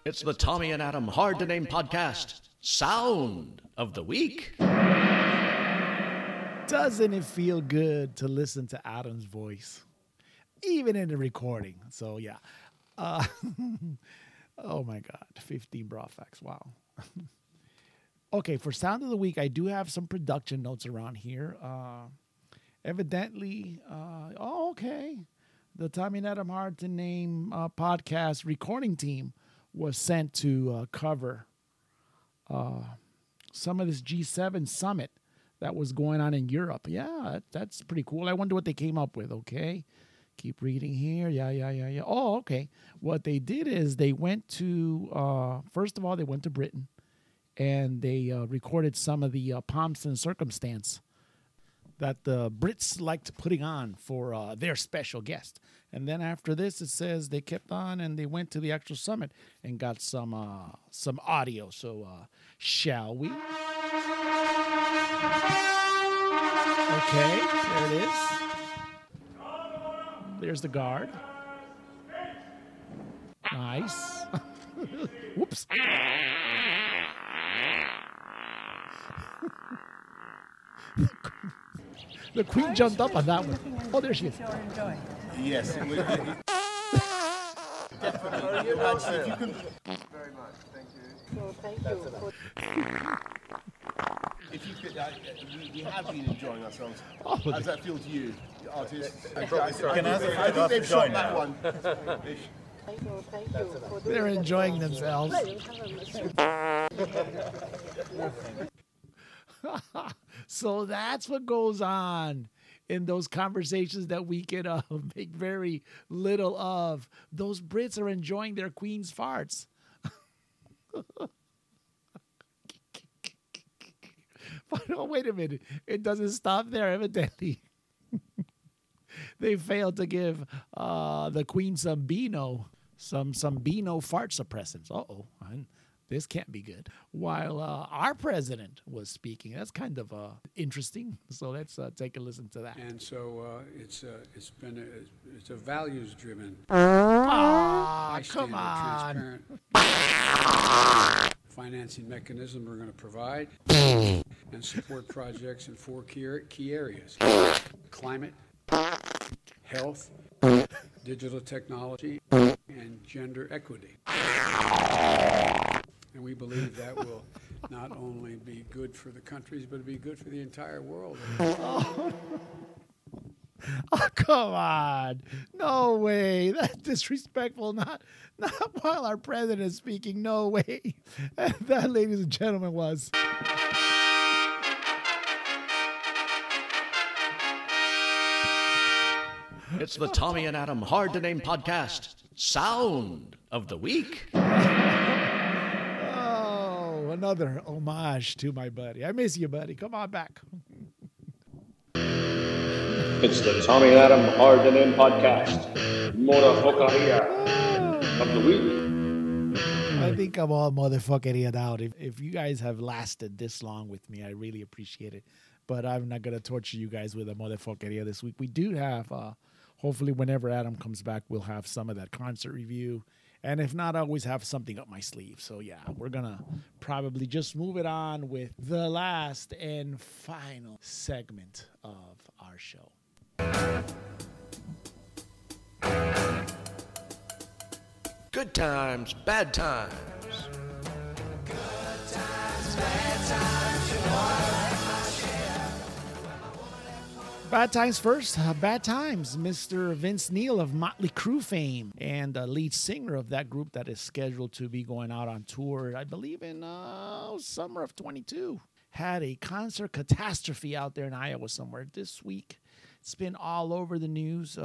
It's the Tommy and Adam Hard to Name Podcast Sound of the Week. Doesn't it feel good to listen to Adam's voice, even in the recording? So, yeah. Oh, my God. 15 bra facts. Wow. Okay, for Sound of the Week, I do have some production notes around here. Okay. The Tommy and Adam Hard to Name Podcast recording team was sent to cover some of this G7 summit that was going on in Europe. Yeah, that's pretty cool. I wonder what they came up with, okay? Keep reading here. Yeah. Oh, okay. What they did is they went to, first of all, they went to Britain, and they recorded some of the pomps and circumstance that the Brits liked putting on for their special guest. And then after this, it says they kept on and they went to the actual summit and got some audio. So shall we? Okay, there it is. There's the guard. Nice. Whoops. The queen jumped up on that one. Oh, there she is. Yes. Definitely. Very much. Thank you. Well, thank you. If you could, we have been enjoying ourselves. Oh, how does that feel to you, the artist? I think they've shot that one. Thank you. They're enjoying themselves. So that's what goes on in those conversations that we can make very little of. Those Brits are enjoying their queen's farts. But oh, wait a minute. It doesn't stop there, evidently. They failed to give the queen some Beano fart suppressants. Uh-oh. This can't be good. While our president was speaking, that's kind of interesting. So let's take a listen to that. And so it's been a values-driven. Ah, come on. Transparent financing mechanism we're going to provide and support projects in four key areas: climate, health, digital technology, and gender equity. And we believe that will not only be good for the countries, but be good for the entire world. Oh, come on. No way. That's disrespectful. Not while our president is speaking. No way. And that, ladies and gentlemen, was... It's the Tommy and Adam Hard-to-Name Podcast Sound of the Week. Oh, another homage to my buddy. I miss you, buddy. Come on back. It's the Tommy and Adam Hard-to-Name Podcast Motherfuckeria of the Week. I think I'm all motherfuckeria out. If you guys have lasted this long with me, I really appreciate it. But I'm not going to torture you guys with a motherfuckeria this week. We do have... hopefully, whenever Adam comes back, we'll have some of that concert review. And if not, I always have something up my sleeve. So, yeah, we're going to probably just move it on with the last and final segment of our show. Good times, bad times. Good times, bad times. You are. Bad times first. Bad times. Mr. Vince Neil of Motley Crue fame and the lead singer of that group that is scheduled to be going out on tour, I believe, in summer of 22, had a concert catastrophe out there in Iowa somewhere this week. It's been all over the news.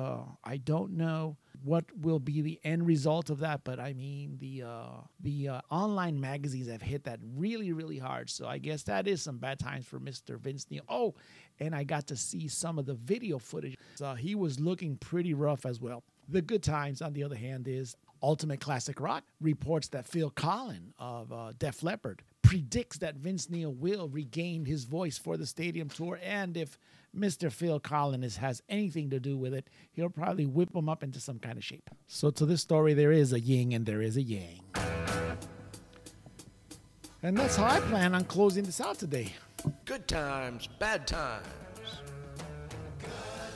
I don't know what will be the end result of that, but I mean, the online magazines have hit that really, really hard. So I guess that is some bad times for Mr. Vince Neil. Oh, and I got to see some of the video footage. He was looking pretty rough as well. The good times, on the other hand, is Ultimate Classic Rock reports that Phil Collin of Def Leppard predicts that Vince Neil will regain his voice for the stadium tour, and if Mr. Phil Collin has anything to do with it, he'll probably whip him up into some kind of shape. So to this story, there is a yin and there is a yang. And that's how I plan on closing this out today. Good times, bad times. Good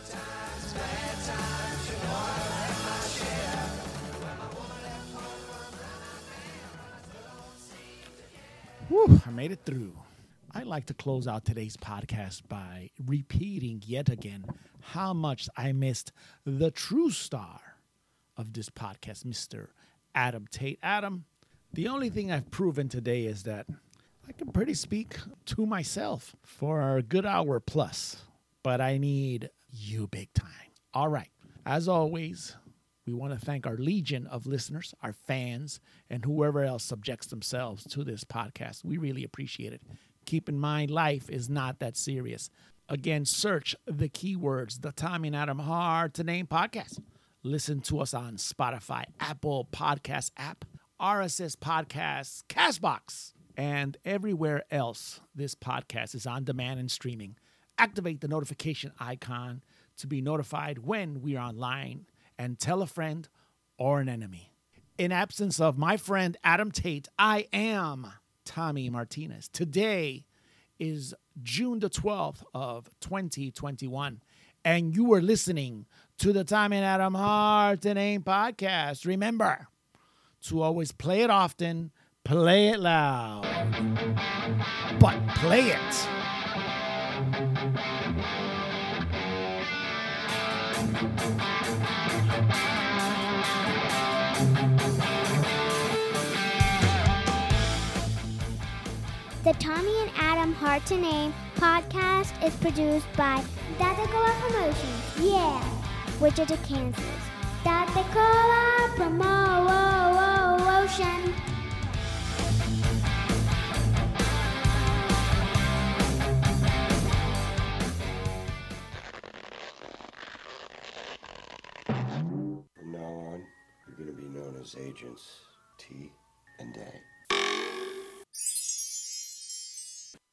times, bad times. You are. Whew, I made it through. I like to close out today's podcast by repeating yet again how much I missed the true star of this podcast, Mr. Adam Tate. Adam, the only thing I've proven today is that I can pretty speak to myself for a good hour plus, but I need you big time. All right. As always, we want to thank our legion of listeners, our fans, and whoever else subjects themselves to this podcast. We really appreciate it. Keep in mind, life is not that serious. Again, search the keywords, the Tommy and Adam Hard to Name Podcast. Listen to us on Spotify, Apple Podcast app, RSS Podcasts, CastBox, and everywhere else this podcast is on demand and streaming. Activate the notification icon to be notified when we are online, and tell a friend or an enemy. In absence of my friend Adam Tate, I am Tommy Martinez. Today is June the 12th of 2021, and you are listening to the Tommy and Adam Hard to Name Podcast. Remember to always play it often, play it loud, but play it. The Tommy and Adam Hard to Name podcast is produced by Dante Cola Promotion, yeah, Wichita, Kansas. Dante Cola Promotion. From now on, you're going to be known as Agents T and A.